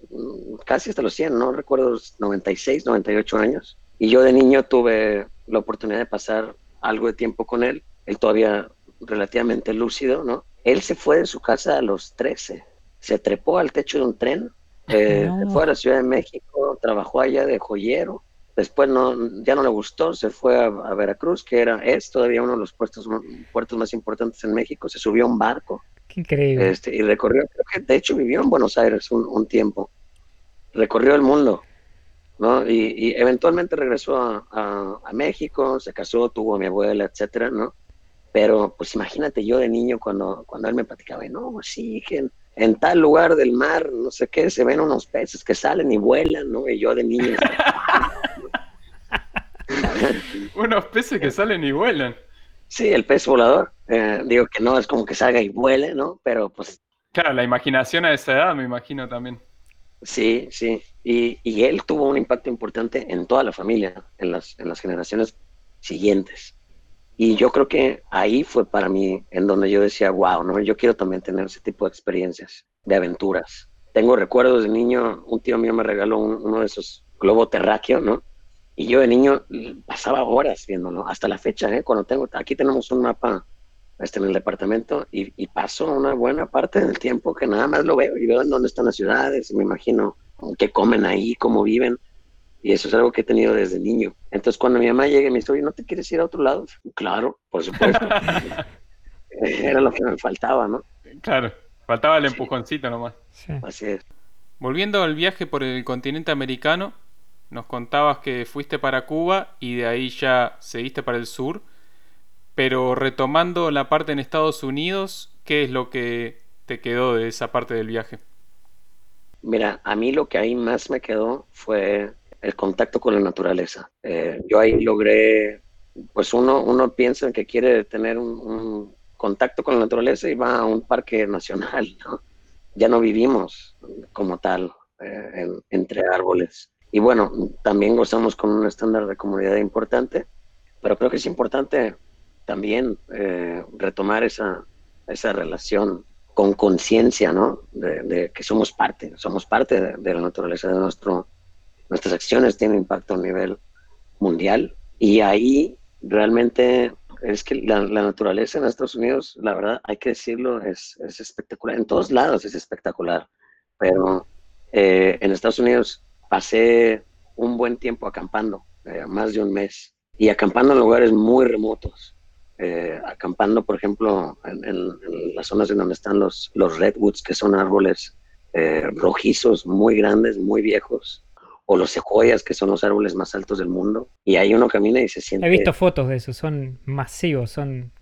100, no recuerdo, 96, 98 años. Y yo de niño tuve la oportunidad de pasar algo de tiempo con él. Él todavía relativamente lúcido, ¿no? Él se fue de su casa a los 13. Se trepó al techo de un tren. Se fue a la Ciudad de México. Trabajó allá de joyero. Después ya no le gustó. Se fue a Veracruz, que es todavía uno de los puertos más importantes en México. Se subió a un barco. Qué increíble. Y recorrió, creo que de hecho vivió en Buenos Aires un tiempo. Recorrió el mundo, ¿no? Y eventualmente regresó a México, se casó, tuvo a mi abuela, etcétera, ¿no? Pero pues imagínate, yo de niño cuando él me platicaba, no, sí, que en tal lugar del mar, no sé qué, se ven unos peces que salen y vuelan, ¿no? Y yo de niño... Unos peces que salen y vuelan. Sí, el pez volador. Digo que no, es como que salga y vuele, ¿no? Pero pues... Claro, la imaginación a esa edad, me imagino también. Sí, sí. Y él tuvo un impacto importante en toda la familia, en las generaciones siguientes. Y yo creo que ahí fue para mí en donde yo decía, wow, ¿no? Yo quiero también tener ese tipo de experiencias, de aventuras. Tengo recuerdos de niño, un tío mío me regaló uno de esos globos terráqueos, ¿no? Y yo de niño pasaba horas viéndolo, hasta la fecha, ¿eh? Aquí tenemos un mapa en el departamento, y paso una buena parte del tiempo que nada más lo veo, y veo en dónde están las ciudades, y me imagino qué comen ahí, cómo viven, y eso es algo que he tenido desde niño. Entonces cuando mi mamá llega y me dice, oye, ¿no te quieres ir a otro lado? Claro, por supuesto. Era lo que me faltaba, ¿no? Claro, faltaba el empujoncito nomás. Sí. Así es. Volviendo al viaje por el continente americano, nos contabas que fuiste para Cuba y de ahí ya seguiste para el sur. Pero retomando la parte en Estados Unidos, ¿qué es lo que te quedó de esa parte del viaje? Mira, a mí lo que ahí más me quedó fue el contacto con la naturaleza. Yo ahí logré, pues uno piensa que quiere tener un contacto con la naturaleza y va a un parque nacional, ¿no? Ya no vivimos como tal entre árboles. Y bueno, también gozamos con un estándar de comunidad importante, pero creo que es importante también retomar esa relación con conciencia, ¿no? De que somos parte de la naturaleza, de nuestras acciones tienen impacto a nivel mundial, y ahí realmente es que la naturaleza en Estados Unidos, la verdad, hay que decirlo, es espectacular, en todos lados es espectacular, pero en Estados Unidos pasé un buen tiempo acampando, más de un mes, y acampando en lugares muy remotos. Acampando, por ejemplo, en las zonas en donde están los redwoods, que son árboles rojizos, muy grandes, muy viejos, o los secuoyas, que son los árboles más altos del mundo, y ahí uno camina y se siente... He visto fotos de eso, son masivos, son...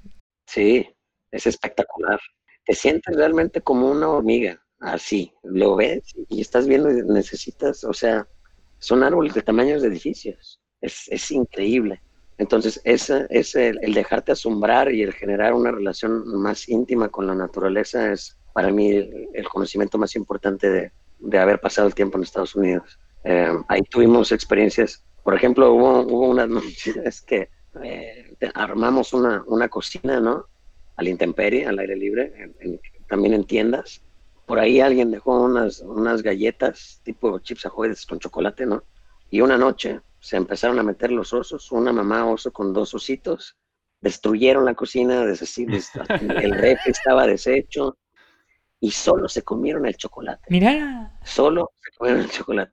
Sí, es espectacular. Te sientes realmente como una hormiga, así, lo ves y estás viendo y necesitas, o sea, son árboles de tamaños de edificios, es increíble. Entonces, el dejarte asombrar y el generar una relación más íntima con la naturaleza es, para mí, el conocimiento más importante de haber pasado el tiempo en Estados Unidos. Ahí tuvimos experiencias. Por ejemplo, hubo unas noches que armamos una cocina, ¿no? A la intemperie, al aire libre, también en tiendas. Por ahí alguien dejó unas galletas tipo Chips Ahoy con chocolate, ¿no? Y una noche se empezaron a meter los osos, una mamá oso con dos ositos, destruyeron la cocina, el refri estaba deshecho y solo se comieron el chocolate. Mira. Solo se comieron el chocolate.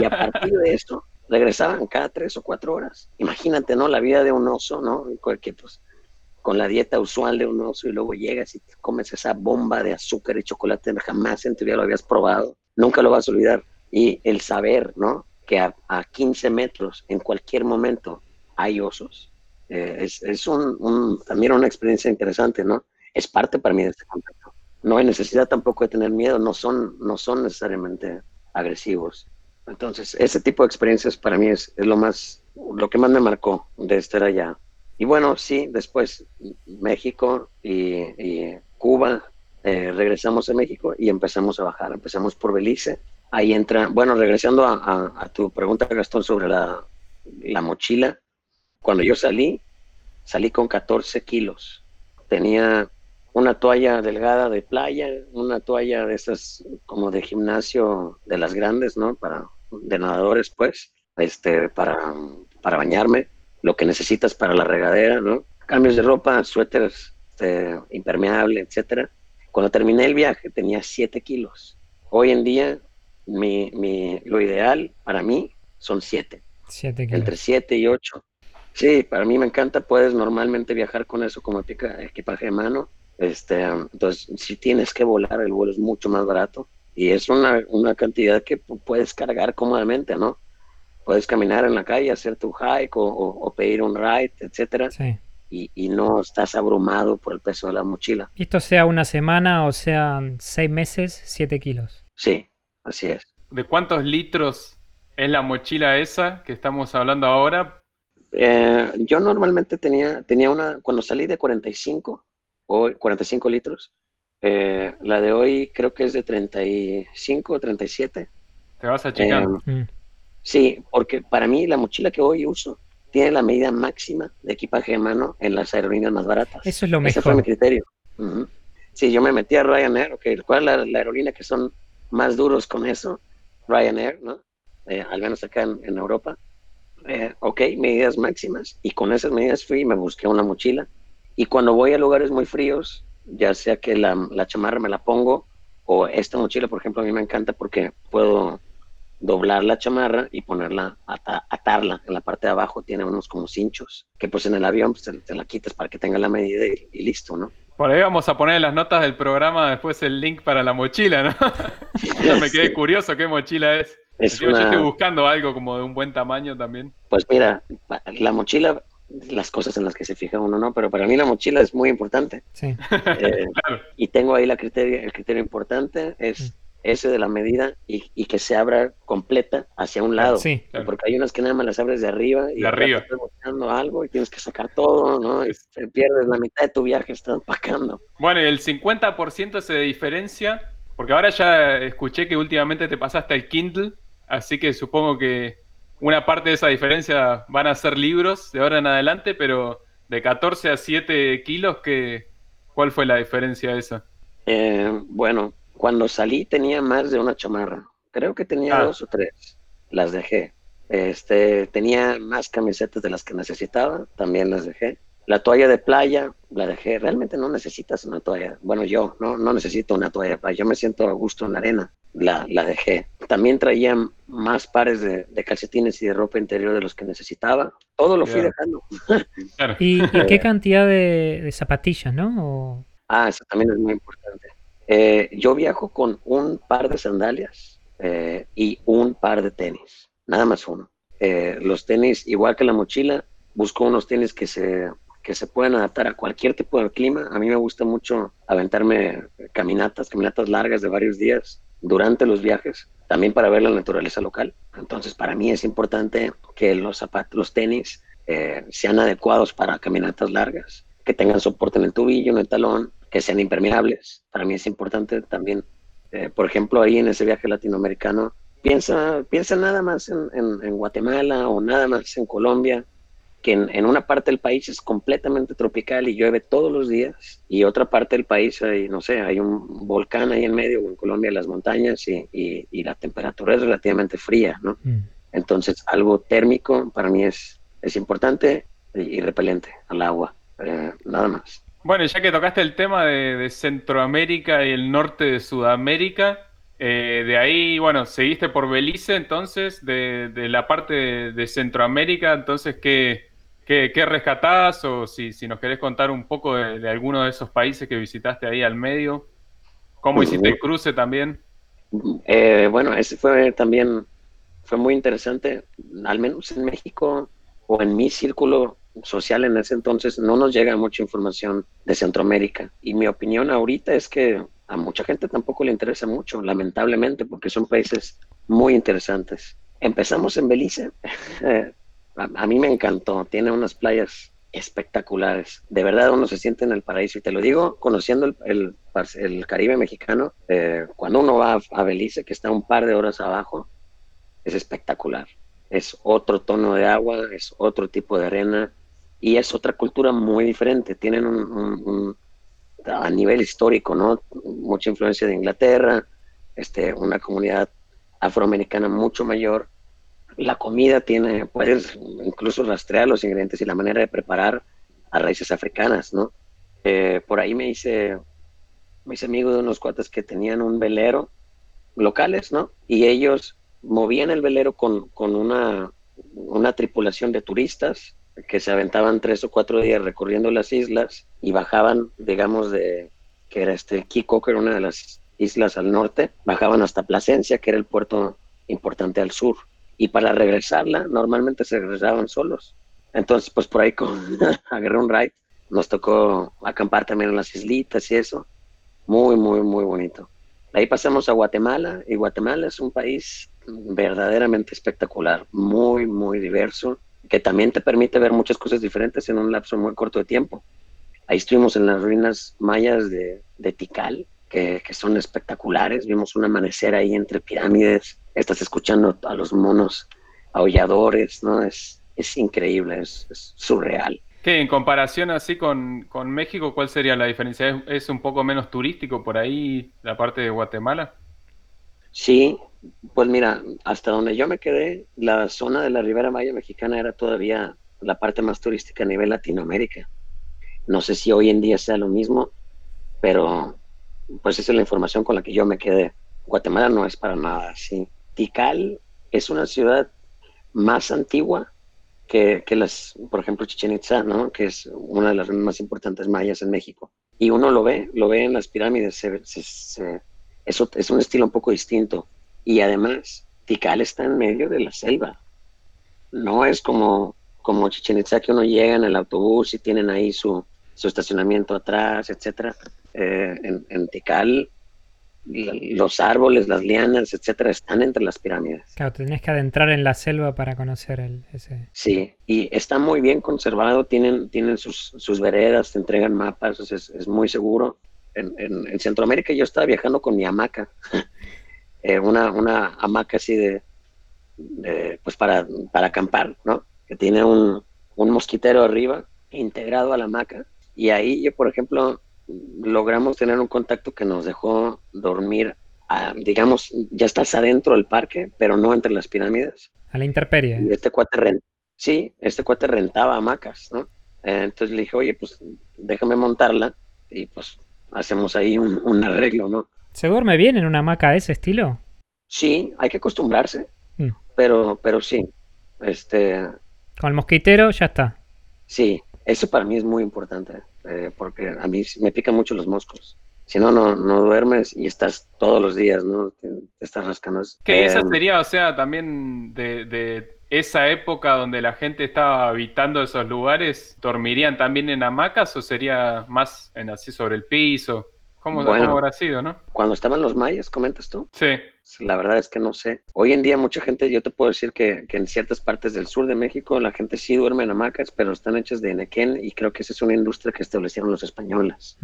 Y a partir de esto regresaban cada 3 o 4 horas. Imagínate, ¿no? La vida de un oso, ¿no? Cualquier, pues, con la dieta usual de un oso, y luego llegas y te comes esa bomba de azúcar y chocolate, jamás en tu vida lo habías probado, nunca lo vas a olvidar. Y el saber, ¿no? Que a 15 metros, en cualquier momento, hay osos. Es también una experiencia interesante, ¿no? Es parte para mí de este contacto. No hay necesidad tampoco de tener miedo, no son necesariamente agresivos. Entonces, ese tipo de experiencias para mí es lo que más me marcó de estar allá. Y bueno, sí, después México y Cuba, regresamos a México y empezamos a bajar. Empezamos por Belice. Ahí entra, bueno, regresando a tu pregunta, Gastón, sobre la mochila. Cuando yo salí con 14 kilos. Tenía una toalla delgada de playa, una toalla de esas como de gimnasio de las grandes, ¿no? De nadadores, pues, para bañarme, lo que necesitas para la regadera, ¿no? Cambios de ropa, suéteres impermeable, etcétera. Cuando terminé el viaje tenía 7 kilos. Hoy en día lo ideal para mí son 7. 7 kilos. Entre 7 y 8. Sí, para mí me encanta. Puedes normalmente viajar con eso como equipaje de mano. Entonces, si tienes que volar, el vuelo es mucho más barato y es una cantidad que puedes cargar cómodamente, ¿no? Puedes caminar en la calle, hacer tu hike o pedir un ride, etcétera. Sí. Y no estás abrumado por el peso de la mochila. Esto sea una semana o sean 6 meses, 7 kilos. Sí, así es. ¿De cuántos litros es la mochila esa que estamos hablando ahora? Yo normalmente tenía una, cuando salí, de 45 o 45 litros. La de hoy creo que es de 35 o 37. Te vas achicando. Sí, porque para mí la mochila que hoy uso tiene la medida máxima de equipaje de mano en las aerolíneas más baratas. Eso es lo mejor. Ese fue mi criterio. Uh-huh. Sí, yo me metí a Ryanair, okay, ¿cuál es la aerolínea que son más duros con eso? Ryanair, ¿no? Al menos acá en Europa. Medidas máximas, y con esas medidas fui y me busqué una mochila. Y cuando voy a lugares muy fríos, ya sea que la chamarra me la pongo, o esta mochila, por ejemplo, a mí me encanta porque puedo doblar la chamarra y ponerla, atarla en la parte de abajo. Tiene unos como cinchos que, pues, en el avión, pues, te la quitas para que tenga la medida y listo, ¿no? Por ahí vamos a poner en las notas del programa después el link para la mochila, ¿no? Yo me quedé curioso qué mochila es. Yo estoy buscando algo como de un buen tamaño también. Pues mira, la mochila, las cosas en las que se fija uno, ¿no? Pero para mí la mochila es muy importante. Sí. Claro. Y tengo ahí el criterio importante es ese de la medida y que se abra completa hacia un lado. Sí, claro. Porque hay unas que nada más las abres de arriba y de arriba estás buscando algo y tienes que sacar todo, ¿no? Y te pierdes la mitad de tu viaje, estás empacando. Bueno, y el 50% se diferencia, porque ahora ya escuché que últimamente te pasaste al Kindle. Así que supongo que una parte de esa diferencia van a ser libros de ahora en adelante, pero de 14 a 7 kilos, ¿cuál fue la diferencia esa? Bueno, cuando salí tenía más de una chamarra. Creo que tenía 2 o 3. Las dejé. Tenía más camisetas de las que necesitaba. También las dejé. La toalla de playa la dejé. Realmente no necesitas una toalla. Bueno, yo no necesito una toalla de playa. Yo me siento a gusto en la arena. La dejé. También traía más pares de calcetines y de ropa interior de los que necesitaba. Todo lo fui dejando. Claro. ¿Y qué cantidad de zapatillas, no? ¿O? Eso también es muy importante. Yo viajo con un par de sandalias y un par de tenis. Nada más uno. Los tenis, igual que la mochila, busco unos tenis que se pueden adaptar a cualquier tipo de clima. A mí me gusta mucho aventarme caminatas largas de varios días durante los viajes, también para ver la naturaleza local. Entonces, para mí es importante que los tenis sean adecuados para caminatas largas, que tengan soporte en el tobillo, en el talón, que sean impermeables. Para mí es importante también, por ejemplo, ahí en ese viaje latinoamericano, piensa nada más en Guatemala o nada más en Colombia, que en una parte del país es completamente tropical y llueve todos los días, y otra parte del país hay, no sé, hay un volcán ahí en medio, en Colombia, las montañas, y la temperatura es relativamente fría, ¿no? Entonces, algo térmico para mí es importante y repelente al agua, nada más. Bueno, ya que tocaste el tema de Centroamérica y el norte de Sudamérica, de ahí, bueno, seguiste por Belice, entonces, de la parte de Centroamérica, entonces, ¿qué rescatás? O si nos querés contar un poco de alguno de esos países que visitaste ahí al medio. ¿Cómo hiciste el cruce también? Bueno, ese fue muy interesante, al menos en México o en mi círculo social en ese entonces no nos llega mucha información de Centroamérica, y mi opinión ahorita es que a mucha gente tampoco le interesa mucho, lamentablemente, porque son países muy interesantes. Empezamos en Belice. A mí me encantó, tiene unas playas espectaculares, de verdad uno se siente en el paraíso, y te lo digo conociendo el Caribe mexicano. Cuando uno va a Belice, que está un par de horas abajo, es espectacular, es otro tono de agua, es otro tipo de arena, y es otra cultura muy diferente. Tienen a nivel histórico, ¿no?, mucha influencia de Inglaterra, una comunidad afroamericana mucho mayor. La comida tiene, puedes incluso rastrear los ingredientes y la manera de preparar a raíces africanas, ¿no? Por ahí me hice amigo de unos cuates que tenían un velero, locales, ¿no? Y ellos movían el velero con una tripulación de turistas que se aventaban 3 o 4 días recorriendo las islas, y bajaban, digamos, que era Kiko, que era una de las islas al norte, bajaban hasta Plasencia, que era el puerto importante al sur. Y para regresarla, normalmente se regresaban solos. Entonces, pues por ahí agarré un ride. Nos tocó acampar también en las islitas y eso. Muy, muy, muy bonito. De ahí pasamos a Guatemala. Y Guatemala es un país verdaderamente espectacular. Muy, muy diverso. Que también te permite ver muchas cosas diferentes en un lapso muy corto de tiempo. Ahí estuvimos en las ruinas mayas de Tikal, que son espectaculares. Vimos un amanecer ahí entre pirámides. Estás escuchando a los monos aulladores, ¿no? Es increíble, es surreal. ¿Qué, en comparación así con México, cuál sería la diferencia? ¿Es un poco menos turístico por ahí la parte de Guatemala? Sí, pues mira, hasta donde yo me quedé, la zona de la Ribera Maya mexicana era todavía la parte más turística a nivel Latinoamérica. No sé si hoy en día sea lo mismo, pero pues esa es la información con la que yo me quedé. Guatemala no es para nada así. Tikal es una ciudad más antigua que por ejemplo, Chichen Itzá, ¿no?, que es una de las más importantes mayas en México. Y uno lo ve en las pirámides, eso es un estilo un poco distinto. Y además, Tikal está en medio de la selva. No es como Chichen Itzá, que uno llega en el autobús y tienen ahí su estacionamiento atrás, etcétera. En Tikal, los árboles, las lianas, etcétera, están entre las pirámides. Claro, tenés que adentrar en la selva para conocer ese... Sí, y está muy bien conservado, tienen sus veredas, te entregan mapas, es muy seguro. En Centroamérica yo estaba viajando con mi hamaca, una hamaca así pues para acampar, ¿no?, que tiene un mosquitero arriba integrado a la hamaca, y ahí yo, por ejemplo, logramos tener un contacto que nos dejó dormir, digamos, ya estás adentro del parque, pero no entre las pirámides. A la intemperie. Y este cuate rentaba hamacas, ¿no? Entonces le dije, oye, pues déjame montarla y pues hacemos ahí un arreglo, ¿no? ¿Se duerme bien en una hamaca de ese estilo? Sí, hay que acostumbrarse, pero sí. Con el mosquitero ya está. Sí, eso para mí es muy importante. Porque a mí me pican mucho los moscos. Si no duermes y estás todos los días, ¿no? Te estás rascando. Que esa sería, o sea, también de esa época donde la gente estaba habitando esos lugares, ¿dormirían también en hamacas o sería más así sobre el piso? ¿Cómo habrá sido, no? Cuando estaban los mayas, comentas tú. Sí. La verdad es que no sé. Hoy en día mucha gente, yo te puedo decir que en ciertas partes del sur de México la gente sí duerme en hamacas, pero están hechas de enequén, y creo que esa es una industria que establecieron los españoles.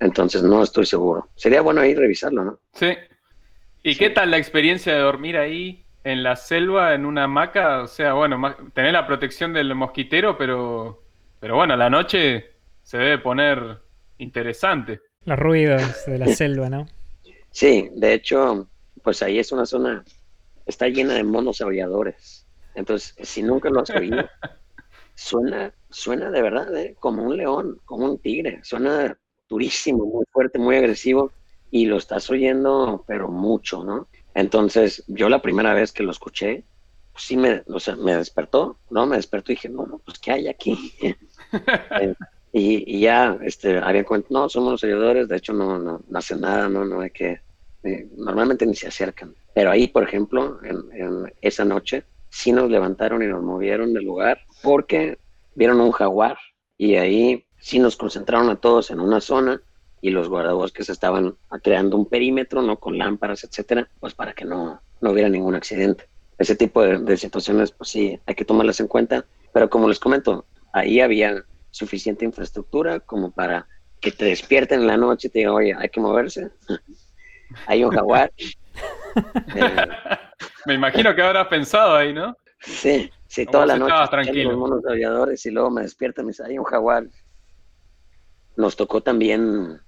Entonces no estoy seguro. Sería bueno ahí revisarlo, ¿no? Sí. ¿Y qué tal la experiencia de dormir ahí? en la selva, en una hamaca, o sea, bueno, tenés la protección del mosquitero, pero bueno, la noche se debe poner interesante. Los ruidos de la selva, ¿no? Sí, de hecho, pues ahí es una zona, está llena de monos aulladores. Entonces, si nunca lo has oído, suena de verdad, como un león, como un tigre, suena durísimo, muy fuerte, muy agresivo, y lo estás oyendo, pero mucho, ¿no? Entonces, yo la primera vez que lo escuché, pues sí me despertó, ¿no? Me despertó y dije, no, pues ¿qué hay aquí? Y ya, había cuenta, no, somos los seguidores, de hecho no hacen nada, no hay que, normalmente ni se acercan. Pero ahí, por ejemplo, en esa noche, sí nos levantaron y nos movieron del lugar porque vieron un jaguar y ahí sí nos concentraron a todos en una zona y los guardabosques estaban creando un perímetro, ¿no? Con lámparas, etcétera, pues para que no hubiera ningún accidente. Ese tipo de situaciones, pues sí, hay que tomarlas en cuenta, pero como les comento, ahí había suficiente infraestructura como para que te despierten en la noche y te digan, oye, hay que moverse, hay un jaguar. Me imagino que habrás pensado ahí, ¿no? Sí, toda la noche tranquilo. Los monos aulladores y luego me despiertan y me dicen, hay un jaguar. Nos tocó también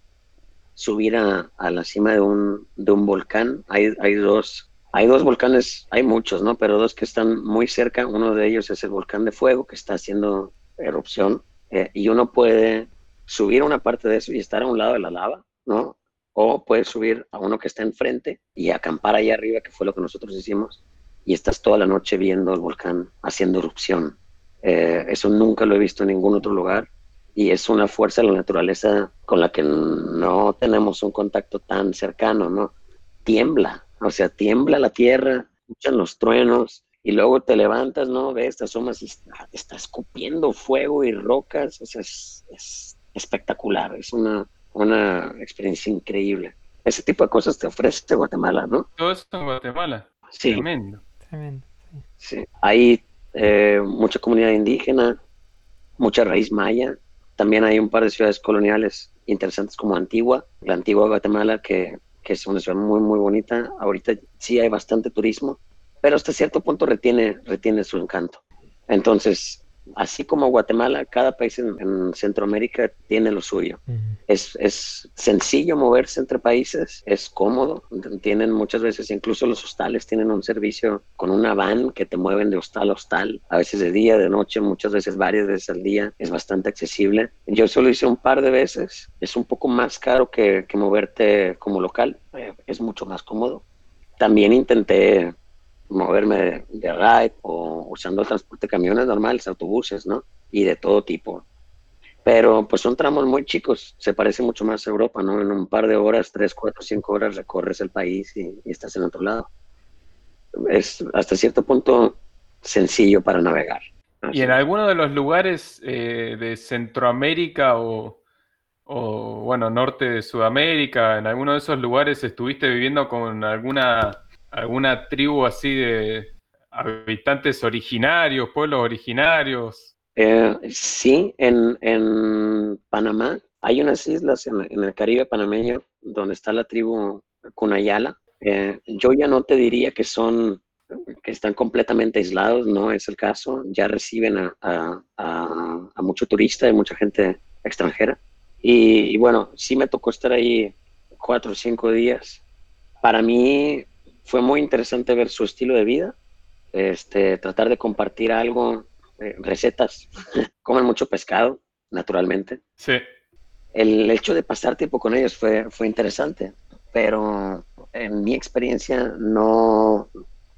subir a la cima de un volcán. Hay dos volcanes, hay muchos, ¿no? Pero dos que están muy cerca. Uno de ellos es el volcán de fuego que está haciendo erupción. Y uno puede subir a una parte de eso y estar a un lado de la lava, ¿no? O puedes subir a uno que está enfrente y acampar allá arriba, que fue lo que nosotros hicimos, y estás toda la noche viendo el volcán haciendo erupción. Eso nunca lo he visto en ningún otro lugar, y es una fuerza de la naturaleza con la que no tenemos un contacto tan cercano, ¿no? Tiembla la tierra, escuchan los truenos, y luego te levantas, ¿no? Ves, te asomas y está escupiendo fuego y rocas. O sea, es espectacular. Es una experiencia increíble. Ese tipo de cosas te ofrece Guatemala, ¿no? Todo esto en Guatemala. Sí. Tremendo. Sí. Hay mucha comunidad indígena, mucha raíz maya. También hay un par de ciudades coloniales interesantes como Antigua. La Antigua Guatemala, que es una ciudad muy, muy bonita. Ahorita sí hay bastante turismo, pero hasta cierto punto retiene su encanto. Entonces, así como Guatemala, cada país en Centroamérica tiene lo suyo. Uh-huh. Es sencillo moverse entre países, es cómodo. Tienen muchas veces, incluso los hostales tienen un servicio con una van que te mueven de hostal a hostal, a veces de día, de noche, muchas veces, varias veces al día. Es bastante accesible. Yo solo hice un par de veces. Es un poco más caro que moverte como local. Es mucho más cómodo. También intenté moverme de ride o usando el transporte de camiones normales, autobuses, ¿no? Y de todo tipo. Pero pues son tramos muy chicos, se parece mucho más a Europa, ¿no? En un par de horas, 3, 4, 5 horas recorres el país y estás en otro lado. Es hasta cierto punto sencillo para navegar. Así. ¿Y en alguno de los lugares de Centroamérica o, bueno, norte de Sudamérica, en alguno de esos lugares estuviste viviendo con alguna tribu así de habitantes originarios, pueblos originarios? Sí, en Panamá hay unas islas en el Caribe panameño donde está la tribu Cunayala. Yo ya no te diría que están completamente aislados, no es el caso. Ya reciben a mucho turista y mucha gente extranjera. Y bueno, sí me tocó estar ahí 4 o 5 días. Para mí fue muy interesante ver su estilo de vida, tratar de compartir algo, recetas. Comen mucho pescado, naturalmente. Sí. El hecho de pasar tiempo con ellos fue interesante, pero en mi experiencia no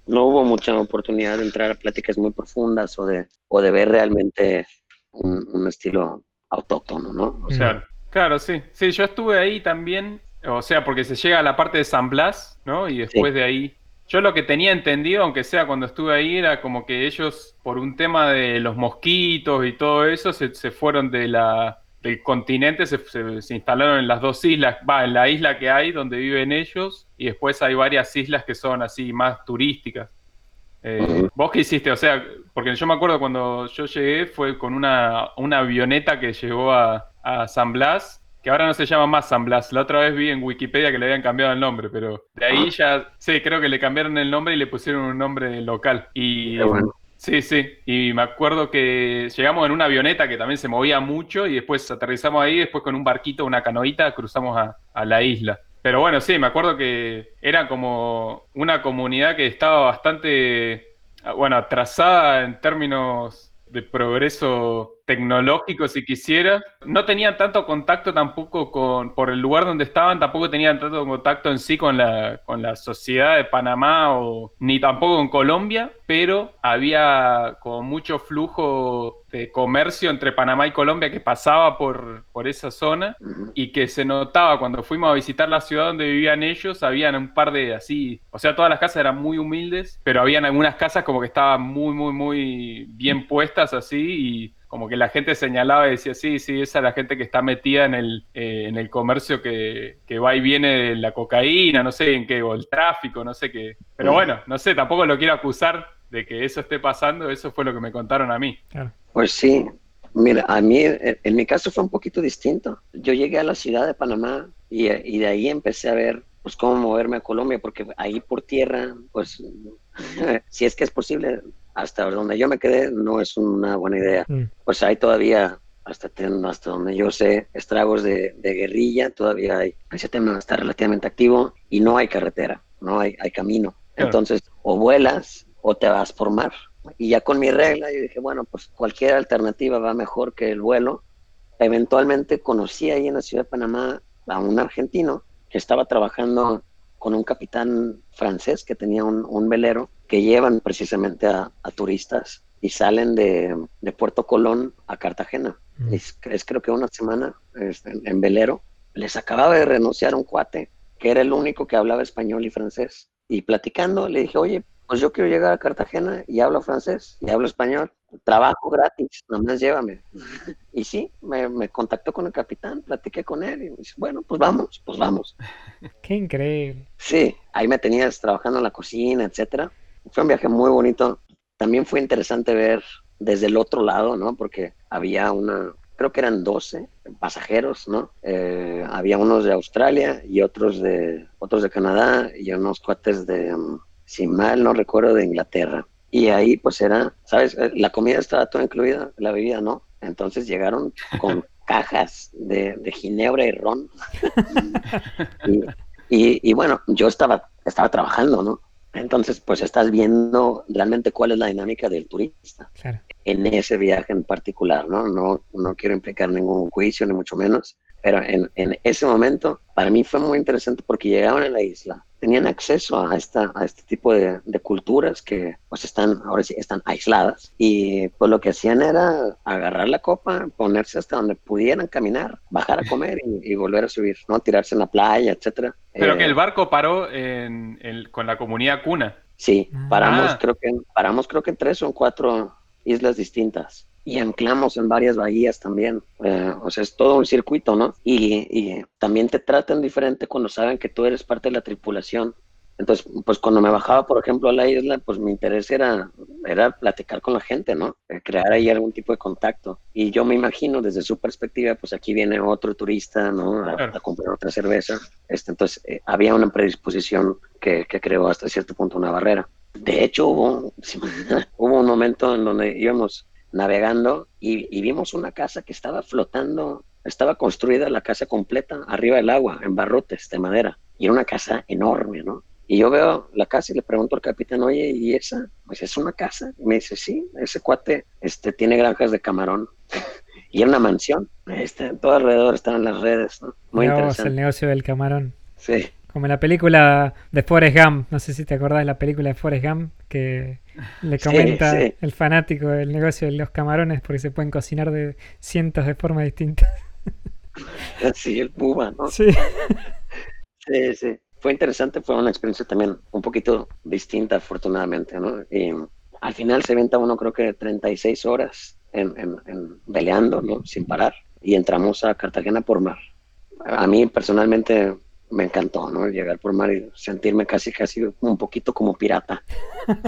hubo mucha oportunidad de entrar a pláticas muy profundas o de ver realmente un estilo autóctono, ¿no? O sea, claro, sí. Sí, yo estuve ahí también. O sea, porque se llega a la parte de San Blas, ¿no? Y después de ahí, yo lo que tenía entendido, aunque sea cuando estuve ahí, era como que ellos, por un tema de los mosquitos y todo eso, se fueron del continente, se instalaron en las dos islas, en la isla que hay, donde viven ellos, y después hay varias islas que son así más turísticas. ¿Vos qué hiciste? O sea, porque yo me acuerdo cuando yo llegué, fue con una avioneta que llegó a San Blas, que ahora no se llama más San Blas. La otra vez vi en Wikipedia que le habían cambiado el nombre, pero de ahí ya, sí, creo que le cambiaron el nombre y le pusieron un nombre local. Y bueno. Sí, sí, y me acuerdo que llegamos en una avioneta que también se movía mucho y después aterrizamos ahí, después con un barquito, una canoita, cruzamos a la isla. Pero bueno, sí, me acuerdo que era como una comunidad que estaba bastante, bueno, atrasada en términos de progreso tecnológico, si quisiera. No tenían tanto contacto tampoco por el lugar donde estaban, tampoco tenían tanto contacto en sí con la sociedad de Panamá ni tampoco con Colombia, pero había como mucho flujo de comercio entre Panamá y Colombia que pasaba por esa zona y que se notaba cuando fuimos a visitar la ciudad donde vivían ellos. Habían un par de así, o sea, todas las casas eran muy humildes, pero habían algunas casas como que estaban muy, muy, muy bien puestas así y como que la gente señalaba y decía, sí, sí, esa es la gente que está metida en el comercio que va y viene de la cocaína, no sé en qué, o el tráfico, no sé qué. Pero bueno, no sé, tampoco lo quiero acusar de que eso esté pasando, eso fue lo que me contaron a mí. Pues sí, mira, a mí, en mi caso fue un poquito distinto. Yo llegué a la ciudad de Panamá y de ahí empecé a ver pues cómo moverme a Colombia, porque ahí por tierra, pues, si es que es posible, hasta donde yo me quedé no es una buena idea. Pues hay todavía, hasta donde yo sé, estragos de guerrilla, todavía hay. Ese tema está relativamente activo y no hay carretera, no hay camino. Claro. Entonces, o vuelas o te vas por mar. Y ya con mi regla yo dije, bueno, pues cualquier alternativa va mejor que el vuelo. Eventualmente conocí ahí en la ciudad de Panamá a un argentino que estaba trabajando con un capitán francés que tenía un velero que llevan precisamente a turistas y salen de Puerto Colón a Cartagena. Es creo que una semana en velero. Les acababa de renunciar un cuate que era el único que hablaba español y francés. Y platicando le dije, oye, pues yo quiero llegar a Cartagena y hablo francés y hablo español. Trabajo gratis, nomás llévame. Y sí, me contactó con el capitán, platiqué con él y me dice, bueno, pues vamos. ¡Qué increíble! Sí, ahí me tenías trabajando en la cocina, etcétera. Fue un viaje muy bonito. También fue interesante ver desde el otro lado, ¿no? Porque había creo que eran 12 pasajeros, ¿no? Había unos de Australia y otros de Canadá y unos cuates de, si mal no recuerdo, de Inglaterra. Y ahí pues era, ¿sabes? La comida estaba toda incluida, la bebida no. Entonces llegaron con cajas de ginebra y ron. Y bueno, yo estaba trabajando, ¿no? Entonces pues estás viendo realmente cuál es la dinámica del turista. Claro. En ese viaje en particular, ¿no? No quiero implicar ningún juicio, ni mucho menos. Pero en ese momento, para mí fue muy interesante porque llegaban a la isla, tenían acceso a este tipo de culturas que pues ahora sí están aisladas y pues lo que hacían era agarrar la copa, ponerse hasta donde pudieran caminar, bajar a comer y volver a subir, ¿no? Tirarse en la playa, etcétera. Pero que el barco paró con la comunidad cuna. Sí, paramos creo que en 3 o 4 islas distintas. Y anclamos en varias bahías también. O sea, es todo un circuito, ¿no? Y también te tratan diferente cuando saben que tú eres parte de la tripulación. Entonces, pues cuando me bajaba, por ejemplo, a la isla, pues mi interés era platicar con la gente, ¿no? Crear ahí algún tipo de contacto. Y yo me imagino, desde su perspectiva, pues aquí viene otro turista, ¿no? A comprar otra cerveza. Entonces, había una predisposición que creó hasta cierto punto una barrera. De hecho, hubo un momento en donde íbamos navegando y vimos una casa que estaba flotando, estaba construida la casa completa arriba del agua, en barrotes de madera, y era una casa enorme, ¿no? Y yo veo la casa y le pregunto al capitán, oye, ¿y esa? Pues es una casa. Y me dice, sí, ese cuate tiene granjas de camarón. Y era una mansión. Todo alrededor estaban las redes, ¿no? Muy interesante. El negocio del camarón. Sí. Como en la película de Forrest Gump, no sé si te acordás de la película de Forrest Gump, que le comenta el fanático del negocio de los camarones porque se pueden cocinar de cientos de formas distintas. Sí, el puma, ¿no? Sí. Sí, sí. Fue interesante, fue una experiencia también un poquito distinta, afortunadamente, ¿no? Y al final se venta uno creo que 36 horas veleando, ¿no? Sin parar. Y entramos a Cartagena por mar. A mí personalmente me encantó, ¿no? Llegar por mar y sentirme casi un poquito como pirata.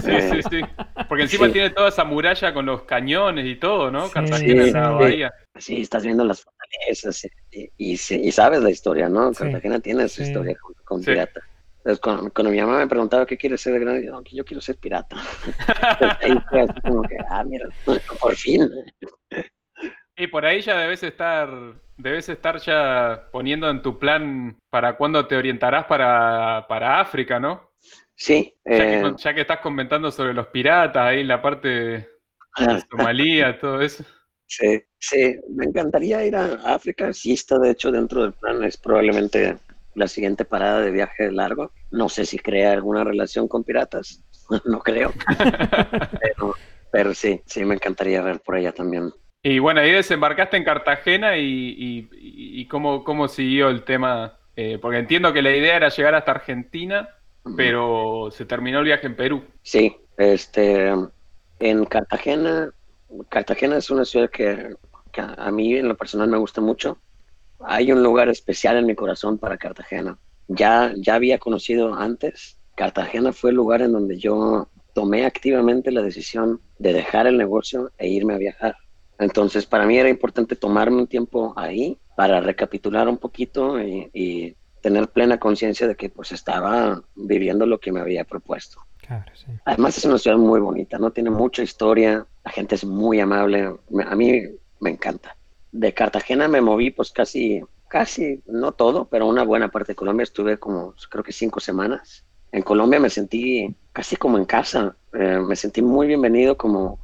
Sí, sí, sí. Porque encima tiene toda esa muralla con los cañones y todo, ¿no? Sí, Cartagena, sí, la bahía. Sí, estás viendo las fortalezas y sabes la historia, ¿no? Sí. Cartagena tiene su historia con pirata. Entonces, cuando mi mamá me preguntaba qué quieres ser de grande, yo, no, yo quiero ser pirata. Ahí fue así como que, ah, mira, por fin. Y por ahí ya debes estar ya poniendo en tu plan para cuándo te orientarás para África, ¿no? Sí. Ya que estás comentando sobre los piratas ahí en la parte de Somalia, todo eso. Sí, sí, me encantaría ir a África, sí está de hecho dentro del plan, es probablemente la siguiente parada de viaje largo. No sé si crea alguna relación con piratas, no creo, pero sí, me encantaría ver por allá también. Y bueno, ahí desembarcaste en Cartagena y ¿cómo siguió el tema? Porque entiendo que la idea era llegar hasta Argentina, pero se terminó el viaje en Perú. Sí, en Cartagena es una ciudad que a mí en lo personal me gusta mucho. Hay un lugar especial en mi corazón para Cartagena. Ya había conocido antes. Cartagena fue el lugar en donde yo tomé activamente la decisión de dejar el negocio e irme a viajar. Entonces, para mí era importante tomarme un tiempo ahí para recapitular un poquito y tener plena conciencia de que pues estaba viviendo lo que me había propuesto. Claro, sí. Además, es una ciudad muy bonita, ¿no? Tiene mucha historia, la gente es muy amable, a mí me encanta. De Cartagena me moví pues casi, no todo, pero una buena parte de Colombia. Estuve como, creo que 5 semanas. En Colombia me sentí casi como en casa, me sentí muy bienvenido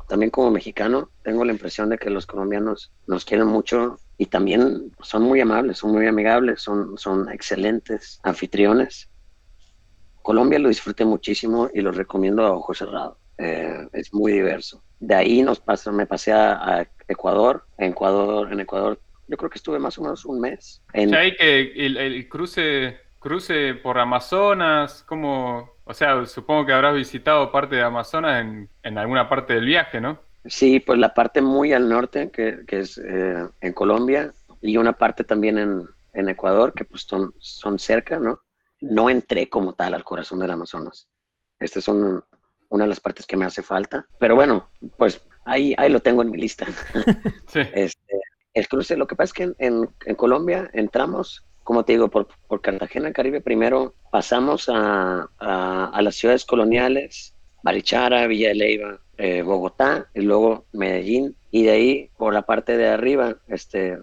también como mexicano. Tengo la impresión de que los colombianos nos quieren mucho y también son muy amables, son muy amigables, son excelentes anfitriones. Colombia lo disfruté muchísimo y lo recomiendo a ojos cerrados, es muy diverso. De ahí me pasé a Ecuador. En Ecuador yo creo que estuve más o menos un mes. Hay que el cruce por Amazonas, como, o sea, supongo que habrás visitado parte de Amazonas en alguna parte del viaje, ¿no? Sí, pues la parte muy al norte, que es en Colombia, y una parte también en Ecuador, que pues son cerca, ¿no? No entré como tal al corazón del Amazonas. Esta es una de las partes que me hace falta, pero bueno, pues ahí lo tengo en mi lista. Sí. El cruce, lo que pasa es que en Colombia entramos, como te digo, por Cartagena, Caribe, primero pasamos a las ciudades coloniales, Barichara, Villa de Leyva, Bogotá, y luego Medellín, y de ahí por la parte de arriba,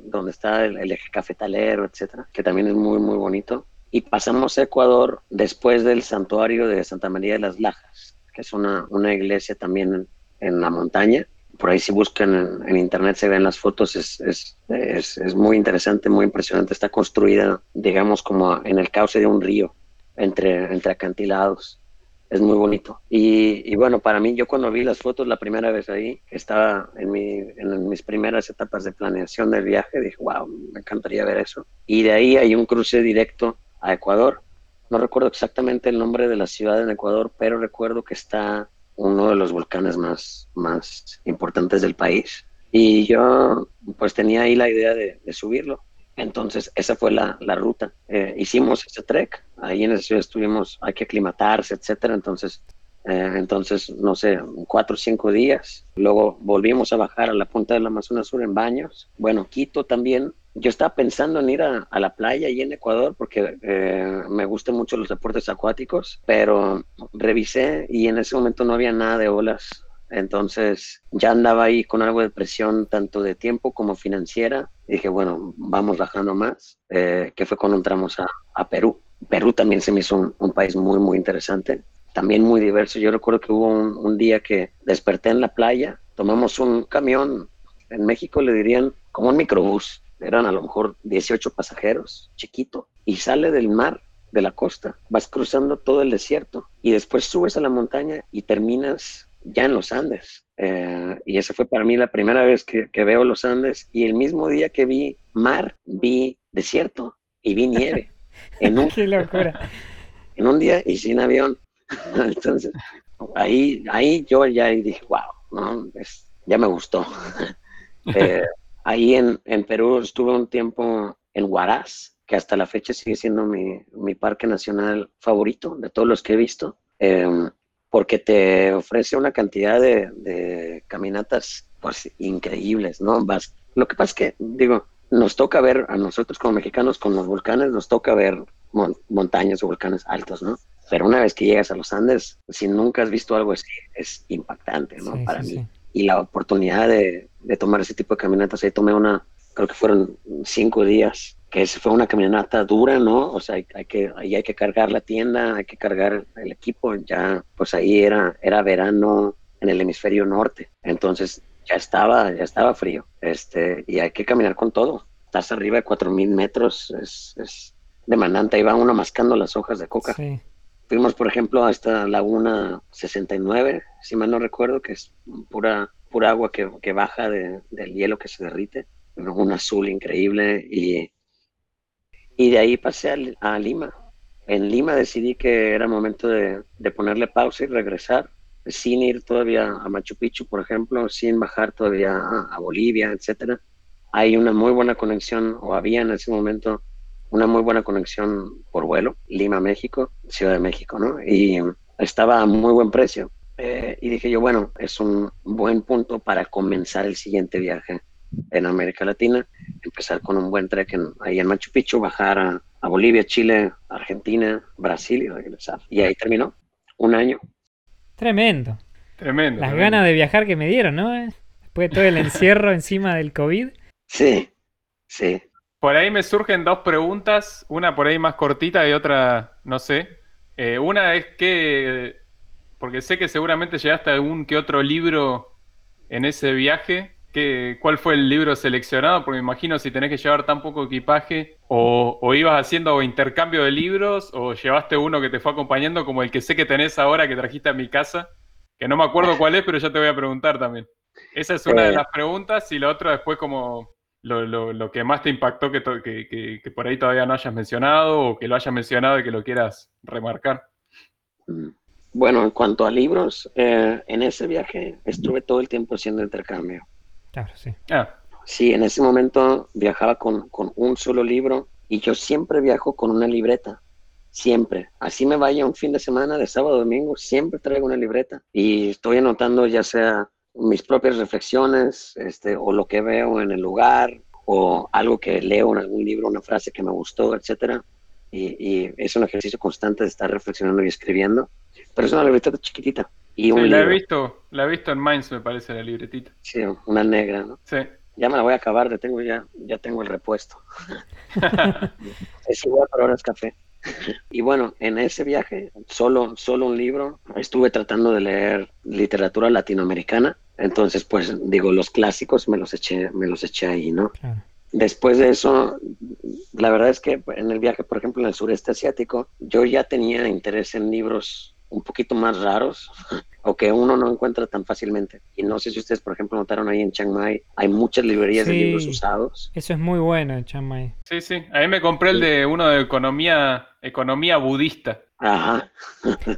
donde está el eje cafetalero, etcétera, que también es muy, muy bonito, y pasamos a Ecuador después del santuario de Santa María de las Lajas, que es una iglesia también en la montaña. Por ahí si buscan en internet se ven las fotos, es muy interesante, muy impresionante. Está construida, digamos, como en el cauce de un río, entre acantilados. Es muy bonito. Y bueno, para mí, yo cuando vi las fotos la primera vez ahí, estaba en mis primeras etapas de planeación del viaje, dije, wow, me encantaría ver eso. Y de ahí hay un cruce directo a Ecuador. No recuerdo exactamente el nombre de la ciudad en Ecuador, pero recuerdo que está uno de los volcanes más importantes del país, y yo pues tenía ahí la idea de subirlo. Entonces esa fue la ruta. Hicimos ese trek, ahí en esa ciudad estuvimos, hay que aclimatarse, etcétera. Entonces no sé, 4 o 5 días, luego volvimos a bajar a la punta del Amazonas Sur en Baños, bueno, Quito también. Yo estaba pensando en ir a la playa ahí en Ecuador porque me gustan mucho los deportes acuáticos, pero revisé y en ese momento no había nada de olas. Entonces ya andaba ahí con algo de presión, tanto de tiempo como financiera. Y dije, bueno, vamos bajando más, que fue cuando entramos a Perú. Perú también se me hizo un país muy, muy interesante, también muy diverso. Yo recuerdo que hubo un día que desperté en la playa, tomamos un camión, en México le dirían como un microbús. Eran a lo mejor 18 pasajeros, chiquito, y sale del mar, de la costa, vas cruzando todo el desierto y después subes a la montaña y terminas ya en los Andes. Y esa fue para mí la primera vez que veo los Andes, y el mismo día que vi mar, vi desierto y vi nieve. ¡Qué locura! En un día y sin avión. Entonces, ahí yo ya dije, wow, ¿no? Ya me gustó. Ahí en Perú estuve un tiempo en Huaraz, que hasta la fecha sigue siendo mi parque nacional favorito de todos los que he visto, porque te ofrece una cantidad de caminatas pues increíbles, ¿no? Vas Lo que pasa es que, digo, nos toca ver a nosotros como mexicanos con los volcanes, nos toca ver montañas o volcanes altos, ¿no? Pero una vez que llegas a los Andes, si nunca has visto algo así, es impactante, ¿no? Sí, para mí. Sí. Y la oportunidad de tomar ese tipo de caminatas, ahí tomé una, creo que fueron 5 días, que fue una caminata dura, ¿no? O sea, ahí hay que cargar la tienda, hay que cargar el equipo, ya, pues ahí era verano en el hemisferio norte, entonces ya estaba frío, y hay que caminar con todo. Estás arriba de 4,000 metros, es demandante, ahí va uno mascando las hojas de coca. Sí. Fuimos, por ejemplo, a esta laguna 69, si mal no recuerdo, que es pura agua que baja del hielo que se derrite, un azul increíble, y de ahí pasé a Lima. En Lima decidí que era momento de ponerle pausa y regresar, sin ir todavía a Machu Picchu, por ejemplo, sin bajar todavía a Bolivia, etcétera. Hay una muy buena conexión, o había en ese momento una muy buena conexión por vuelo, Lima, México, Ciudad de México, ¿no? Y estaba a muy buen precio. Y dije yo, bueno, es un buen punto para comenzar el siguiente viaje en América Latina, empezar con un buen trek ahí en Machu Picchu, bajar a Bolivia, Chile, Argentina, Brasil y regresar. Y ahí terminó, 1 año. Tremendo. Las ganas de viajar que me dieron, ¿no? Después de todo el encierro encima del COVID. Sí. Por ahí me surgen 2 preguntas, una por ahí más cortita y otra, no sé. Una es que, porque sé que seguramente llegaste a algún que otro libro en ese viaje, ¿cuál fue el libro seleccionado? Porque me imagino si tenés que llevar tan poco equipaje, o ibas haciendo intercambio de libros, o llevaste uno que te fue acompañando, como el que sé que tenés ahora, que trajiste a mi casa, que no me acuerdo cuál es, pero ya te voy a preguntar también. Esa es una de las preguntas, y la otra después como... Lo que más te impactó que por ahí todavía no hayas mencionado, o que lo hayas mencionado y que lo quieras remarcar. Bueno, en cuanto a libros, en ese viaje estuve todo el tiempo haciendo intercambio. Claro, sí. Sí, en ese momento viajaba con un solo libro, y yo siempre viajo con una libreta. Siempre. Así me vaya un fin de semana, de sábado a domingo, siempre traigo una libreta. Y estoy anotando ya sea mis propias reflexiones, o lo que veo en el lugar, o algo que leo en algún libro, una frase que me gustó, etcétera. Y es un ejercicio constante de estar reflexionando y escribiendo. Pero es una libretita chiquitita. Y un libro. La he visto en Mainz, me parece, la libretita. Sí, una negra, ¿no? Sí. Ya me la voy a acabar, ya tengo el repuesto. Es igual, pero ahora es café. Y bueno, en ese viaje, solo un libro, estuve tratando de leer literatura latinoamericana, entonces pues digo, los clásicos me los eché ahí, ¿no? Claro. Después de eso, la verdad es que en el viaje, por ejemplo, en el sureste asiático, yo ya tenía interés en libros un poquito más raros, o que uno no encuentra tan fácilmente. Y no sé si ustedes, por ejemplo, notaron ahí en Chiang Mai, hay muchas librerías de libros usados. Eso es muy bueno en Chiang Mai. Sí. A mí me compré el de uno de economía budista. Ajá.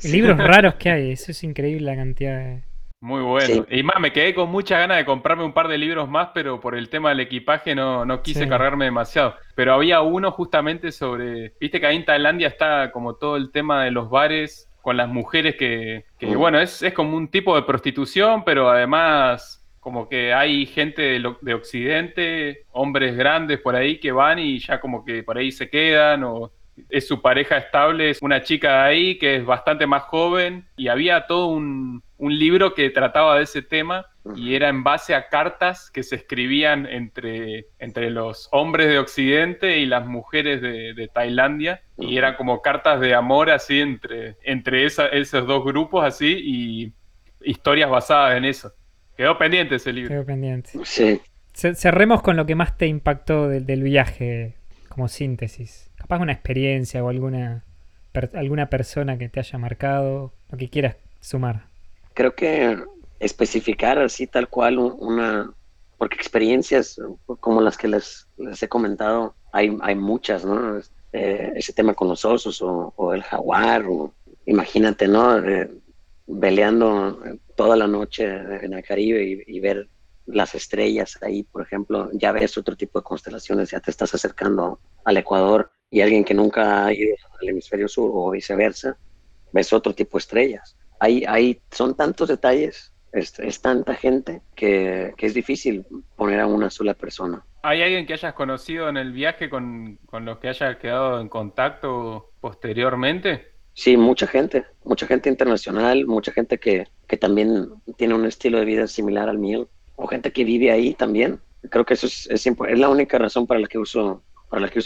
Libros raros que hay, eso es increíble la cantidad de... Muy bueno. Sí. Y más, me quedé con muchas ganas de comprarme un par de libros más, pero por el tema del equipaje no quise cargarme demasiado. Pero había uno justamente sobre... Viste que ahí en Tailandia está como todo el tema de los bares... con las mujeres que bueno, es como un tipo de prostitución, pero además como que hay gente de Occidente, hombres grandes por ahí que van y ya como que por ahí se quedan, o es su pareja estable, es una chica ahí que es bastante más joven, y había todo un libro que trataba de ese tema, y era en base a cartas que se escribían entre los hombres de Occidente y las mujeres de Tailandia. Y eran como cartas de amor así entre esos dos grupos así, y historias basadas en eso. Quedó pendiente ese libro. Sí. Cerremos con lo que más te impactó del viaje, como síntesis. Capaz una experiencia o alguna persona que te haya marcado, lo que quieras sumar. Creo que especificar así tal cual una... Porque experiencias como las que les he comentado, hay muchas, ¿no? Ese tema con los osos o el jaguar, o imagínate, ¿no? Veleando toda la noche en el Caribe y ver las estrellas ahí, por ejemplo, ya ves otro tipo de constelaciones, ya te estás acercando al Ecuador, y alguien que nunca ha ido al hemisferio sur o viceversa, ves otro tipo de estrellas. Son tantos detalles Es tanta gente que es difícil poner a una sola persona. ¿Hay alguien que hayas conocido en el viaje con los que hayas quedado en contacto posteriormente? Sí, mucha gente internacional, mucha gente que también tiene un estilo de vida similar al mío, o gente que vive ahí también. Creo que eso es la única razón para la que uso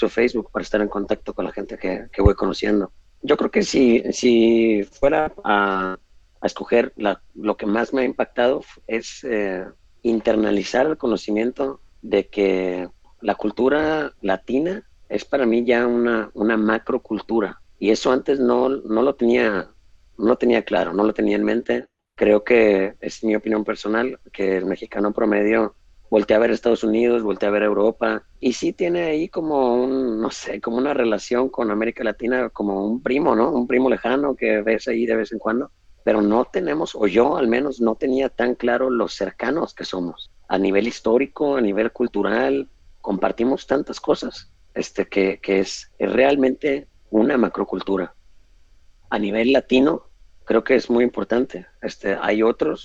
Facebook, para estar en contacto con la gente que voy conociendo. Yo creo que si fuera a escoger lo que más me ha impactado es internalizar el conocimiento de que la cultura latina es para mí ya una macrocultura, y eso antes no lo tenía claro, no lo tenía en mente. Creo que es mi opinión personal que el mexicano promedio voltea a ver Estados Unidos, voltea a ver Europa, y sí tiene ahí como como una relación con América Latina, como un primo, ¿no? Un primo lejano que ves ahí de vez en cuando. Pero no tenemos, o yo al menos no tenía tan claro los cercanos que somos. A nivel histórico, a nivel cultural, compartimos tantas cosas que es realmente una macrocultura. A nivel latino, creo que es muy importante. Hay otro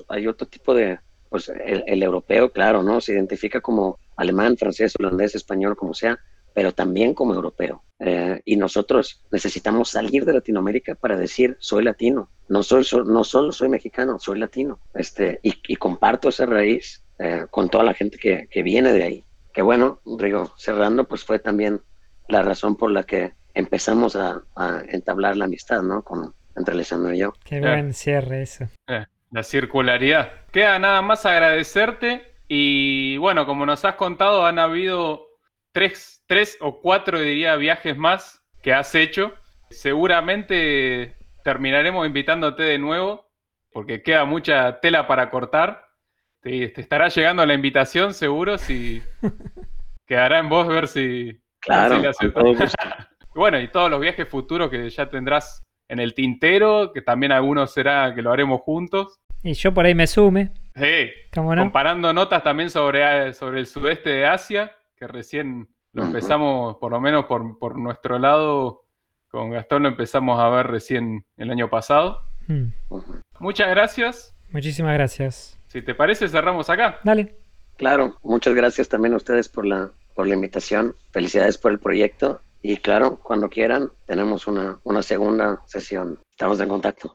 tipo de, pues el europeo, claro, ¿no? Se identifica como alemán, francés, holandés, español, como sea, pero también como europeo. Y nosotros necesitamos salir de Latinoamérica para decir, soy latino. No solo soy mexicano, soy latino. Y comparto esa raíz con toda la gente que viene de ahí. Que bueno, digo, cerrando, pues fue también la razón por la que empezamos a entablar la amistad, ¿no? Entre Lisandro y yo. Qué buen cierre eso. La circularidad. Queda nada más agradecerte. Y bueno, como nos has contado, han habido tres o cuatro, diría, viajes más que has hecho. Seguramente terminaremos invitándote de nuevo, porque queda mucha tela para cortar. Te estará llegando la invitación, seguro, si quedará en vos ver si... Claro. Si bueno, y todos los viajes futuros que ya tendrás en el tintero, que también algunos será que lo haremos juntos. Y yo por ahí me sume. Sí, ¿cómo no? Comparando notas también sobre el sudeste de Asia, que recién lo empezamos, por lo menos por nuestro lado, con Gastón lo empezamos a ver recién el año pasado. Muchas gracias. Muchísimas gracias. Si te parece, cerramos acá. Dale. Claro, muchas gracias también a ustedes por la invitación. Felicidades por el proyecto. Y claro, cuando quieran, tenemos una segunda sesión. Estamos en contacto.